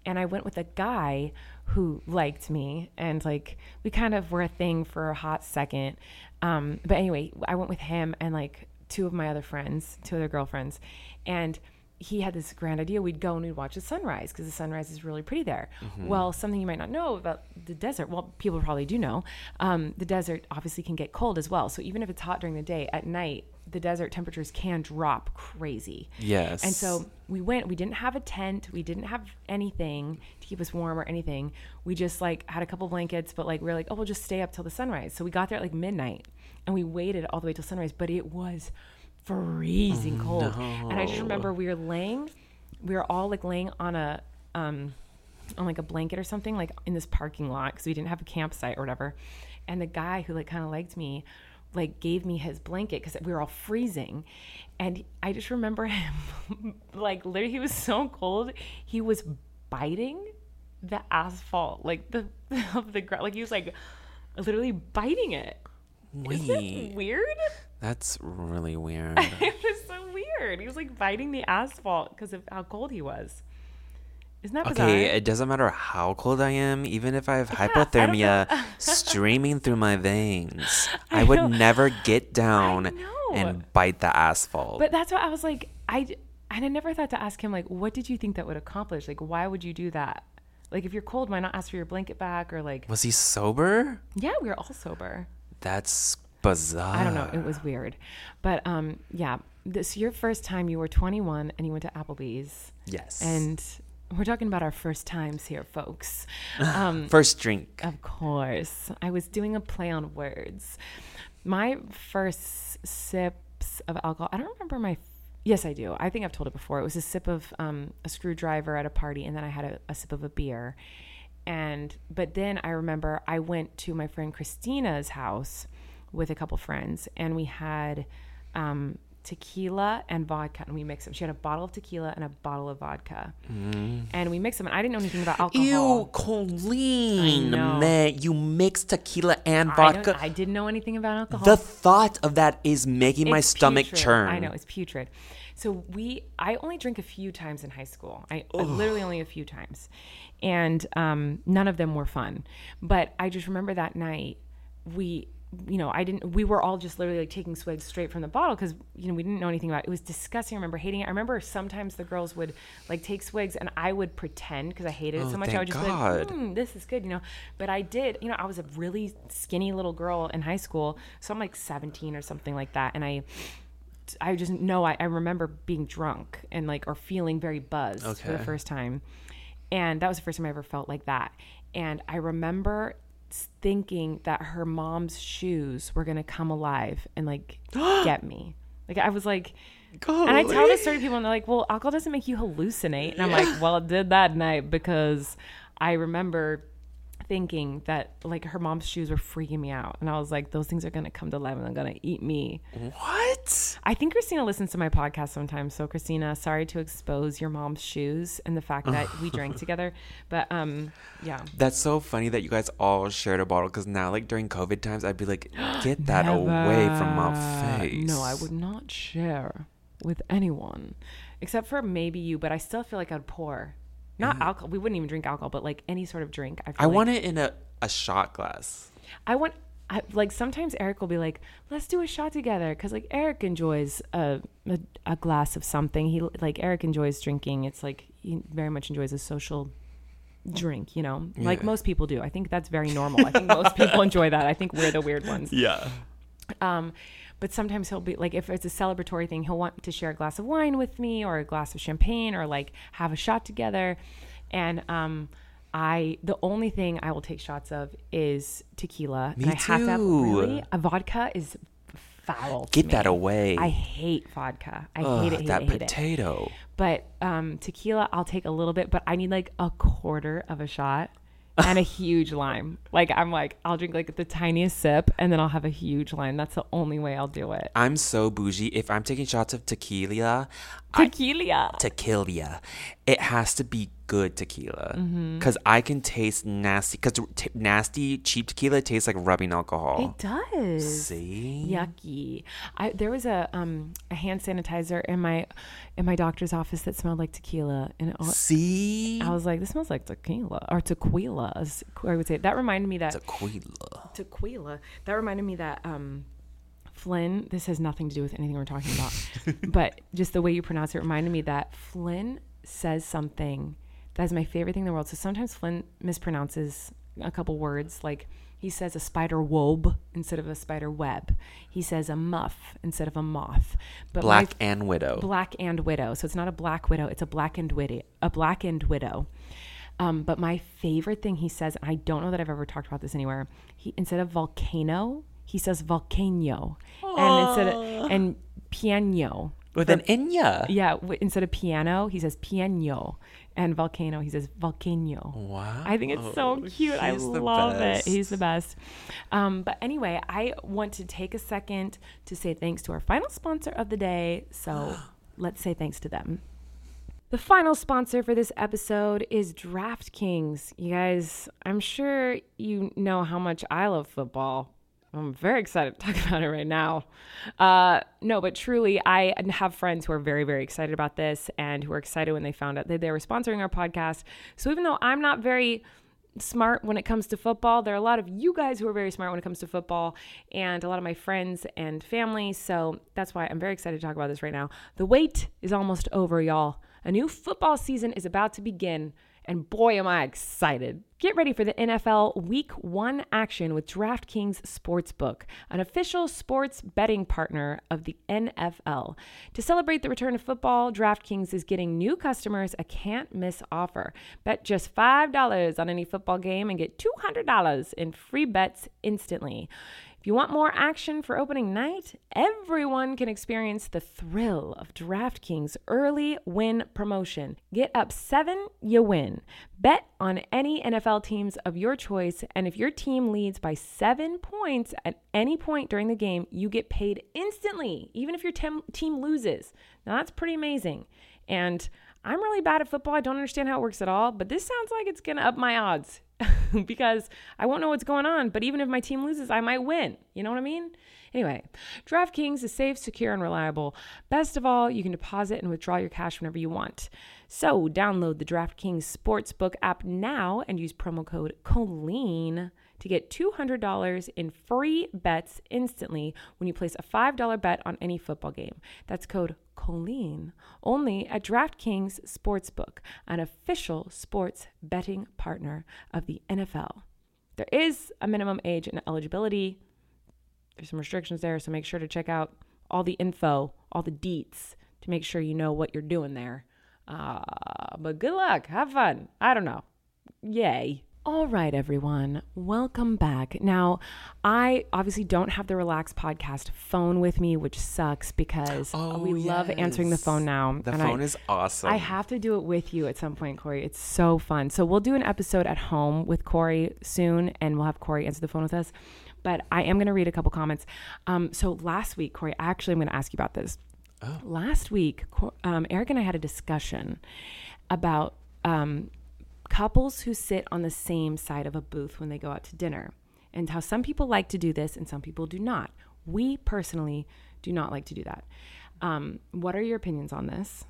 And I went with a guy who liked me, and like we kind of were a thing for a hot second. Um, but anyway, I went with him and like two of my other friends, two other girlfriends, and he had this grand idea. We'd go and we'd watch the sunrise because the sunrise is really pretty there. Mm-hmm. Well, something you might not know about the desert, well, people probably do know, um, the desert obviously can get cold as well. So even if it's hot during the day, at night, the desert temperatures can drop crazy. Yes. And so we went, we didn't have a tent. We didn't have anything to keep us warm or anything. We just like had a couple blankets, but like, we were like, oh, we'll just stay up till the sunrise. So we got there at like midnight and we waited all the way till sunrise, but it was freezing cold. Oh, no. And I just remember we were laying, we were all like laying on a, um, on like a blanket or something, like in this parking lot, cause we didn't have a campsite or whatever. And the guy who like kind of liked me, like gave me his blanket because we were all freezing. And I just remember him like literally he was so cold he was biting the asphalt like the of the ground, like he was like literally biting it. Wait. Isn't that weird? That's really weird. It was so weird. He was like biting the asphalt because of how cold he was. Isn't that bizarre? Okay, it doesn't matter how cold I am, even if I have yeah, hypothermia I streaming through my veins, I, I would never get down and bite the asphalt. But that's why I was like, I, and I never thought to ask him, like, what did you think that would accomplish? Like, why would you do that? Like, if you're cold, why not ask for your blanket back or like... Was he sober? Yeah, we were all sober. That's bizarre. I don't know. It was weird. But um, yeah, this your first time you were twenty-one and you went to Applebee's. Yes. And... We're talking about our first times here, folks. Um, first drink. Of course. I was doing a play on words. My first sips of alcohol, I don't remember my, yes, I do. I think I've told it before. It was a sip of um, a screwdriver at a party, and then I had a, a sip of a beer. And, but then I remember I went to my friend Christina's house with a couple friends, and we had um tequila and vodka, and we mixed them. She had a bottle of tequila and a bottle of vodka, mm. and we mixed them. And I didn't know anything about alcohol. Ew, Colleen, man, you mixed tequila and vodka. I, I didn't know anything about alcohol. The thought of that is making it's my stomach putrid. churn. I know, it's putrid. So we, I only drink a few times in high school. I Ugh. literally only a few times, and um, none of them were fun. But I just remember that night. we, you know, I didn't, we were all just literally like taking swigs straight from the bottle because, you know, we didn't know anything about it. It was disgusting. I remember hating it. I remember sometimes the girls would like take swigs and I would pretend because I hated oh, it so much. I would just God. be like, mm, this is good, you know. But I did, you know, I was a really skinny little girl in high school. So I'm like seventeen or something like that. And I, I just know, I, I remember being drunk and like, or feeling very buzzed okay. for the first time. And that was the first time I ever felt like that. And I remember thinking that her mom's shoes were going to come alive and like get me. Like I was like, Golly. And I tell this story to people and they're like, well, alcohol doesn't make you hallucinate. And yeah. I'm like, well, it did that night because I remember thinking that like her mom's shoes were freaking me out. And I was like, those things are going to come to life and they're going to eat me. What? I think Christina listens to my podcast sometimes. So Christina, sorry to expose your mom's shoes and the fact that we drank together. But um, yeah. That's so funny that you guys all shared a bottle. Cause now like during COVID times, I'd be like, get that away from my face. No, I would not share with anyone except for maybe you, but I still feel like I'd pour. Not alcohol. We wouldn't even drink alcohol, but like any sort of drink. I, feel I like. want it in a, a shot glass. I want, I, like sometimes Eric will be like, let's do a shot together. Cause like Eric enjoys a, a, a glass of something. He like Eric enjoys drinking. It's like, he very much enjoys a social drink, you know, yeah. like most people do. I think that's very normal. I think most people enjoy that. I think we're the weird ones. Yeah. Um, But sometimes he'll be like, if it's a celebratory thing, he'll want to share a glass of wine with me or a glass of champagne or like have a shot together. And um, I, the only thing I will take shots of is tequila. Me and I too. have to have, really, a vodka is foul. Get that away. I hate vodka. I Ugh, hate it. Hate that it, hate potato. It. But um, tequila, I'll take a little bit, but I need like a quarter of a shot. And a huge lime. Like, I'm like, I'll drink like the tiniest sip and then I'll have a huge lime. That's the only way I'll do it. I'm so bougie. If I'm taking shots of tequila, tequila, I, tequila, it has to be good tequila. Because mm-hmm. I can taste nasty. Because t- nasty, cheap tequila tastes like rubbing alcohol. It does. See? Yucky. I, there was a um a hand sanitizer in my in my doctor's office that smelled like tequila. And it all, See? I was like, this smells like tequila or tequila. As I would say, that reminded me that tequila. Tequila. That reminded me that um, Flynn. This has nothing to do with anything we're talking about, but just the way you pronounce it reminded me that Flynn says something that is my favorite thing in the world. So sometimes Flynn mispronounces a couple words, like he says a spider wobe instead of a spider web. He says a muff instead of a moth. But black my, and widow. Black and widow. So it's not a black widow. It's a blackened widow. A blackened widow. Um, but my favorite thing he says, and I don't know that I've ever talked about this anywhere, he, instead of volcano, he says volcano. Aww. And instead of, and piano. With the, an enya. Yeah. W- instead of piano, he says piano. And volcano, he says volcano. Wow. I think it's so cute. I love it. He's the best. Um, but anyway, I want to take a second to say thanks to our final sponsor of the day. So let's say thanks to them. The final sponsor for this episode is DraftKings. You guys, I'm sure you know how much I love football. I'm very excited to talk about it right now. Uh, no, but truly, I have friends who are very, very excited about this and who were excited when they found out that they were sponsoring our podcast. So even though I'm not very smart when it comes to football, there are a lot of you guys who are very smart when it comes to football and a lot of my friends and family. So that's why I'm very excited to talk about this right now. The wait is almost over, y'all. A new football season is about to begin, and boy, am I excited. Get ready for the N F L Week one action with DraftKings Sportsbook, an official sports betting partner of the N F L. To celebrate the return of football, DraftKings is getting new customers a can't-miss offer. Bet just five dollars on any football game and get two hundred dollars in free bets instantly. If you want more action for opening night, everyone can experience the thrill of DraftKings early win promotion. Get up seven, you win. Bet on any N F L teams of your choice, and if your team leads by seven points at any point during the game, you get paid instantly, even if your tem- team loses. Now, that's pretty amazing. And I'm really bad at football. I don't understand how it works at all, but this sounds like it's going to up my odds. Because I won't know what's going on, but even if my team loses, I might win. You know what I mean? Anyway, DraftKings is safe, secure, and reliable. Best of all, you can deposit and withdraw your cash whenever you want. So download the DraftKings Sportsbook app now and use promo code Colleen to get two hundred dollars in free bets instantly when you place a five dollar bet on any football game. That's code Colleen, only at DraftKings Sportsbook, an official sports betting partner of the N F L. There is a minimum age and eligibility. There's some restrictions there, so make sure to check out all the info, all the deets, to make sure you know what you're doing there. Uh, but good luck. Have fun. I don't know. Yay. All right, everyone. Welcome back. Now, I obviously don't have the Relax Podcast phone with me, which sucks because oh, we yes. love answering the phone now. The and phone I, is awesome. I have to do it with you at some point, Corey. It's so fun. So we'll do an episode at home with Corey soon, and we'll have Corey answer the phone with us. But I am going to read a couple comments. Um, so last week, Corey, actually, I'm going to ask you about this. Oh. Last week, um, Eric and I had a discussion about... Um, couples who sit on the same side of a booth when they go out to dinner, and how some people like to do this and some people do not. We personally do not like to do that. Um, what are your opinions on this?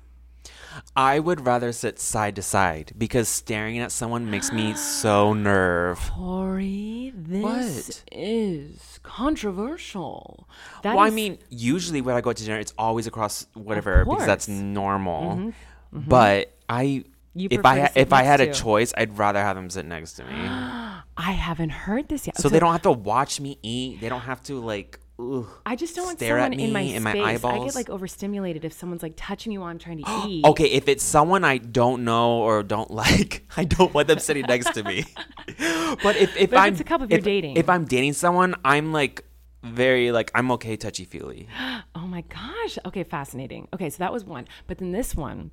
I would rather sit side to side because staring at someone makes me so nerve. Corey, this what? is controversial. That well, is... I mean, usually when I go out to dinner, it's always across whatever because that's normal. Mm-hmm. Mm-hmm. But I... If I if I had to. a choice, I'd rather have them sit next to me. I haven't heard this yet. So, so they don't have to watch me eat. They don't have to like. Ugh, I just don't want someone in my space. My eyeballs. I get like overstimulated if someone's like touching me while I'm trying to eat. Okay, if it's someone I don't know or don't like, I don't want them sitting next to me. But if if, but I'm, if it's a couple if you're dating, if I'm dating someone, I'm like. Very like I'm okay touchy feely. Oh my gosh. Okay, fascinating. Okay, so that was one. But then this one.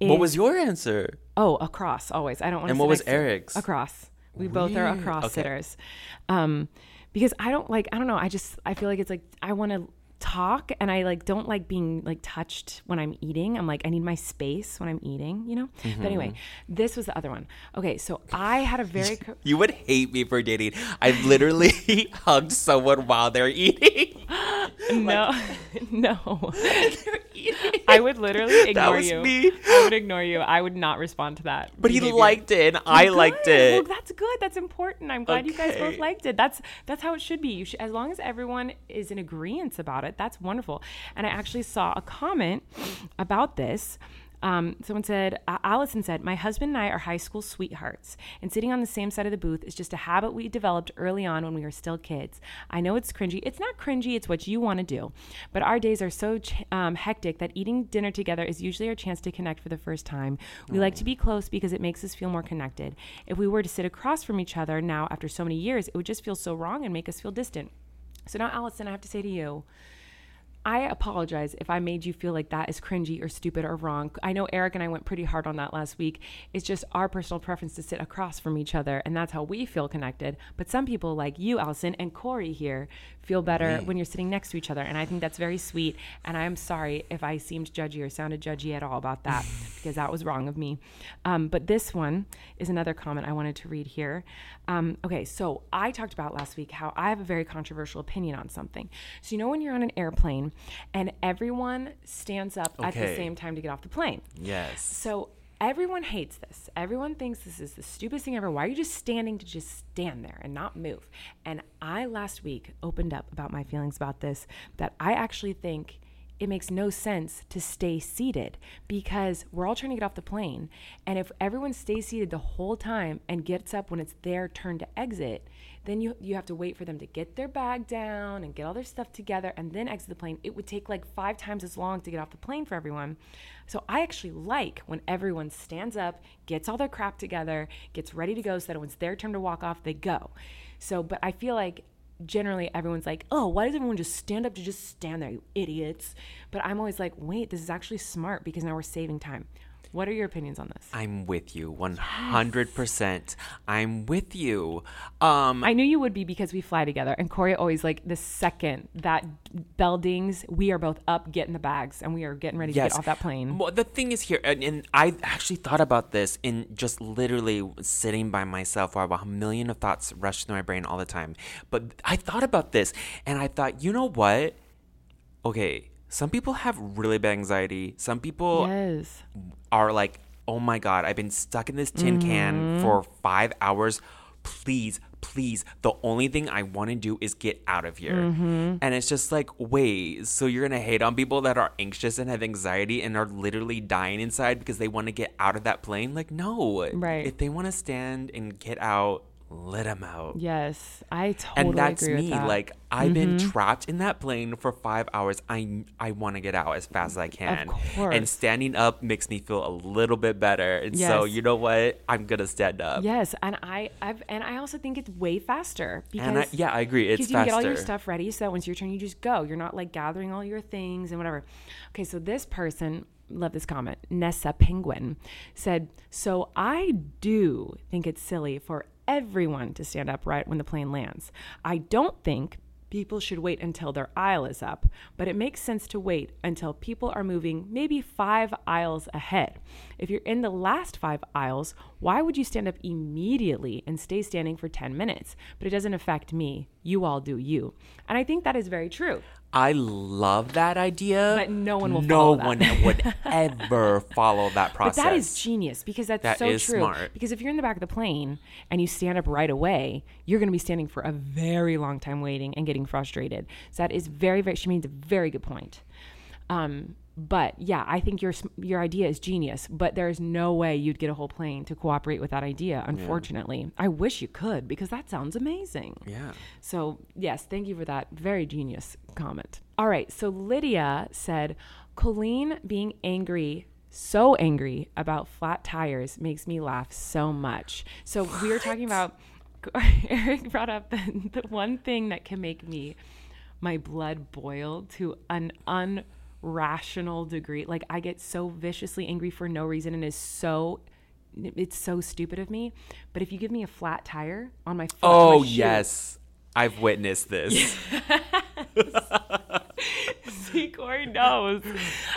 Is, what was your answer? Oh, across always. I don't want to. And what was Eric's? Across. We Weird. both are across okay. sitters, um, because I don't like. I don't know. I just I feel like it's like I want to talk, and I like don't like being like touched when I'm eating. I'm like I need my space when I'm eating, you know. Mm-hmm. But anyway, this was the other one. Okay, so I had a very. Co- you would hate me for dating. I literally hugged someone while they're eating. No, like, no. I would literally ignore that was you. Me. I would ignore you. I would not respond to that. But behavior. He liked it, and I good. liked it. Well, that's good. That's important. I'm glad okay. you guys both liked it. That's that's how it should be. You should, as long as everyone is in agreement about it, that's wonderful. And I actually saw a comment about this. Um, someone said, uh, Allison said, my husband and I are high school sweethearts, and sitting on the same side of the booth is just a habit we developed early on when we were still kids. I know it's cringy. It's not cringy. It's what you want to do. But our days are so ch- um, hectic that eating dinner together is usually our chance to connect for the first time. We mm. like to be close because it makes us feel more connected. If we were to sit across from each other now after so many years, it would just feel so wrong and make us feel distant. So now, Allison, I have to say to you, I apologize if I made you feel like that is cringy or stupid or wrong. I know Eric and I went pretty hard on that last week. It's just our personal preference to sit across from each other, and that's how we feel connected. But some people like you, Allison, and Corey here feel better Me. when you're sitting next to each other, and I think that's very sweet. And I'm sorry if I seemed judgy or sounded judgy at all about that because that was wrong of me. Um, but this one is another comment I wanted to read here. Um, okay, so I talked about last week how I have a very controversial opinion on something. So you know when you're on an airplane, and everyone stands up okay. at the same time to get off the plane. Yes. So everyone hates this. Everyone thinks this is the stupidest thing ever. Why are you just standing to just stand there and not move? And I last week opened up about my feelings about this, that I actually think it makes no sense to stay seated because we're all trying to get off the plane. And if everyone stays seated the whole time and gets up when it's their turn to exit, then you you have to wait for them to get their bag down and get all their stuff together and then exit the plane. It would take like five times as long to get off the plane for everyone. So I actually like when everyone stands up, gets all their crap together, gets ready to go so that when it's their turn to walk off, they go. So, but I feel like generally everyone's like, oh, why does everyone just stand up to just stand there, you idiots? But I'm always like, wait, this is actually smart because now we're saving time. What are your opinions on this? I'm with you one hundred percent. Yes. I'm with you. Um, I knew you would be because we fly together. And Corey always, like, the second that bell dings, we are both up getting the bags and we are getting ready to yes. get off that plane. Well, the thing is here, and, and I actually thought about this in just literally sitting by myself while a million of thoughts rush through my brain all the time. But I thought about this and I thought, you know what? Okay. Some people have really bad anxiety. Some people yes. are like, oh my God, I've been stuck in this tin mm-hmm. can for five hours. please, please, the only thing I want to do is get out of here. Mm-hmm. And it's just like, wait, so you're going to hate on people that are anxious and have anxiety and are literally dying inside because they want to get out of that plane? Like, no. Right. If they want to stand and get out, let them out. Yes, I totally agree with that. And that's me. That. Like, I've mm-hmm. been trapped in that plane for five hours. I I want to get out as fast as I can. Of course. And standing up makes me feel a little bit better. And yes. so, you know what? I'm gonna stand up. Yes, and I I've and I also think it's way faster because and I, yeah, I agree. It's faster. Because you get all your stuff ready, so that once your turn, you just go. You're not like gathering all your things and whatever. Okay, so this person. Love this comment. Nessa Penguin said, so I do think it's silly for everyone to stand up right when the plane lands. I don't think people should wait until their aisle is up, but it makes sense to wait until people are moving maybe five aisles ahead. If you're in the last five aisles, why would you stand up immediately and stay standing for ten minutes? But it doesn't affect me. You all do you. And I think that is very true. I love that idea. But no one will no follow that. No one would ever follow that process. But that is genius because that's that so is true. Smart. Because if you're in the back of the plane and you stand up right away, you're going to be standing for a very long time waiting and getting frustrated. So that is very, very, she made a very good point. Um, but yeah, I think your your idea is genius, but there's no way you'd get a whole plane to cooperate with that idea, unfortunately. Yeah. I wish you could because that sounds amazing. Yeah. So yes, thank you for that very genius comment. All right, so Lydia said, Colleen being angry, so angry about flat tires makes me laugh so much. So what? We were talking about, Eric brought up the, the one thing that can make me, my blood boil to an un. rational degree. Like I get so viciously angry for no reason and is so it's so stupid of me. But if you give me a flat tire on my foot, oh my shoe, yes, I've witnessed this. See, Corey knows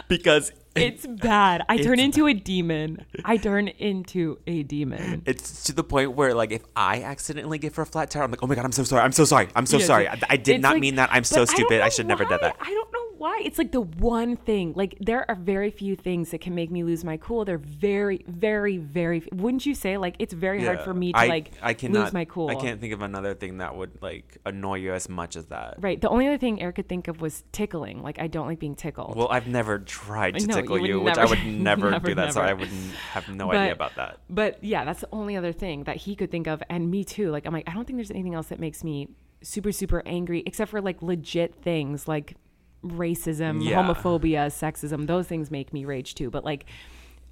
because it's bad. I it's turn into a demon. I turn into a demon. It's to the point where, like, if I accidentally give her a flat tire, I'm like, oh my god, I'm so sorry. I'm so sorry. I'm so yeah, sorry. I, I did not like, mean that. I'm so stupid. I, I should why. never do that. I don't know. Why? It's like the one thing. Like there are very few things that can make me lose my cool. They're very, very, very. Few. Wouldn't you say? Like it's very yeah, hard for me to I, like I cannot, lose my cool. I can't think of another thing that would like annoy you as much as that. Right. The only other thing Eric could think of was tickling. Like I don't like being tickled. Well, I've never tried to no, tickle you, you which never, I would never, never do that. Never. So I wouldn't have no but, idea about that. But yeah, that's the only other thing that he could think of, and me too. Like I'm like I don't think there's anything else that makes me super, super angry except for like legit things like. Racism, yeah. homophobia, sexism, those things make me rage too. But like,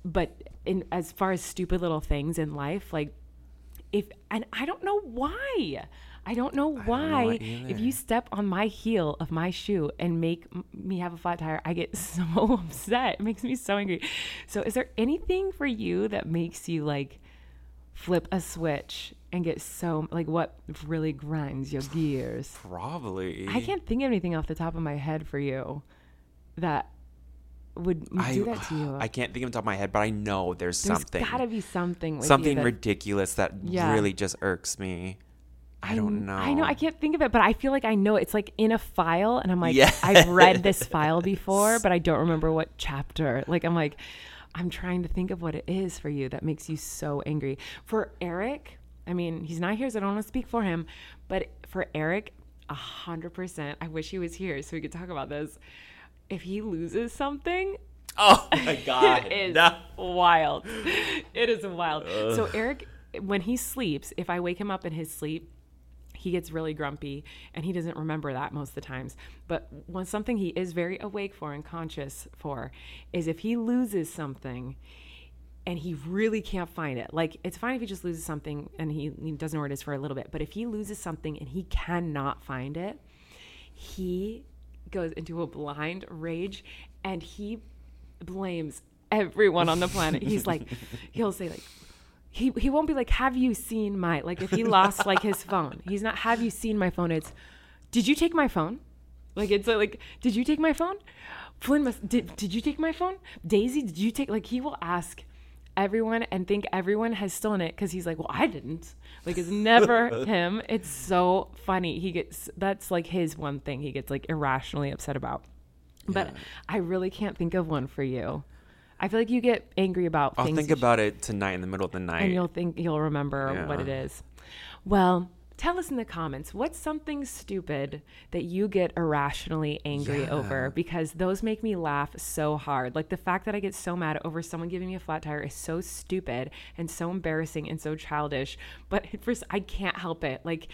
but in as far as stupid little things in life, like if, and I don't know why, I don't know why don't know if you step on my heel of my shoe and make m- me have a flat tire, I get so upset. It makes me so angry. So is there anything for you that makes you like flip a switch and get so like what really grinds your gears? Probably. I can't think of anything off the top of my head for you that would I, do that to you. I can't think of the top of my head, but I know there's, there's something. There's gotta be something with something you that, ridiculous that yeah. really just irks me. I don't know. I know. I can't think of it, but I feel like I know. It's like in a file and I'm like, yes. I've read this file before, but I don't remember what chapter. Like I'm like, I'm trying to think of what it is for you that makes you so angry. For Eric... I mean, he's not here, so I don't want to speak for him. But for Eric, one hundred percent, I wish he was here so we could talk about this. If he loses something... Oh, my God. It is no. wild. It is wild. Ugh. So Eric, when he sleeps, if I wake him up in his sleep, he gets really grumpy, and he doesn't remember that most of the times. But when something he is very awake for and conscious for is if he loses something... and he really can't find it. Like, it's fine if he just loses something and he, he doesn't know where it is for a little bit. But if he loses something and he cannot find it, he goes into a blind rage and he blames everyone on the planet. He's like, he'll say, like, he, he won't be like, have you seen my, like, if he lost, like, his phone. He's not, have you seen my phone? It's, did you take my phone? Like, it's like, did you take my phone? Flynn must, did, did you take my phone? Daisy, did you take, like, he will ask everyone and think everyone has stolen it because he's like, well, I didn't. Like, it's never him. It's so funny. He gets, that's like his one thing he gets like irrationally upset about. Yeah. But I really can't think of one for you. I feel like you get angry about I'll things. I'll think about should, it tonight in the middle of the night. And you'll think, you'll remember yeah. what it is. Well, tell us in the comments, what's something stupid that you get irrationally angry yeah. over? Because those make me laugh so hard. Like the fact that I get so mad over someone giving me a flat tire is so stupid and so embarrassing and so childish. But at first, I can't help it. Like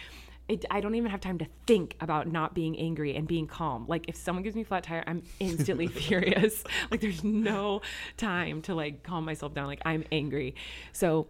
it, I don't even have time to think about not being angry and being calm. Like if someone gives me a flat tire, I'm instantly furious. Like there's no time to like calm myself down. Like I'm angry. So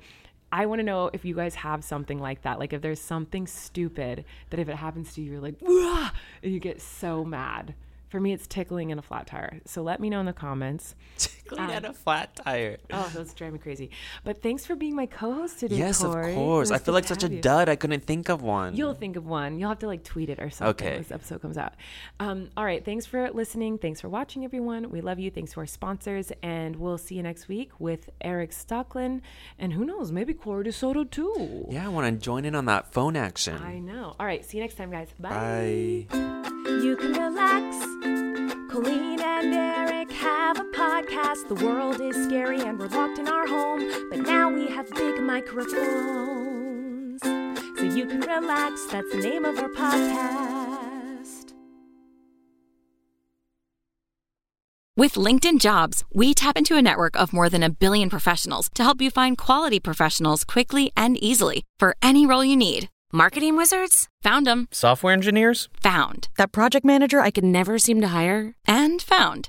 I want to know if you guys have something like that. Like if there's something stupid that if it happens to you, you're like, "Wah!" and you get so mad. For me, it's tickling in a flat tire. So let me know in the comments. Tickling um, at a flat tire. Oh, that's driving me crazy. But thanks for being my co-host today, yes, Corey. Yes, of course. I feel like such a you. dud. I couldn't think of one. You'll think of one. You'll have to like tweet it or something okay. when this episode comes out. Um, all right. Thanks for listening. Thanks for watching, everyone. We love you. Thanks to our sponsors. And we'll see you next week with Eric Stocklin. And who knows? Maybe Corey DeSoto, too. Yeah, I want to join in on that phone action. I know. All right. See you next time, guys. Bye. Bye. You can relax. Colleen and Eric have a podcast. The world is scary and we're locked in our home. But now we have big microphones. So you can relax. That's the name of our podcast. With LinkedIn Jobs, we tap into a network of more than a billion professionals to help you find quality professionals quickly and easily for any role you need. Marketing wizards? Found them. Software engineers? Found. That project manager I could never seem to hire? And found.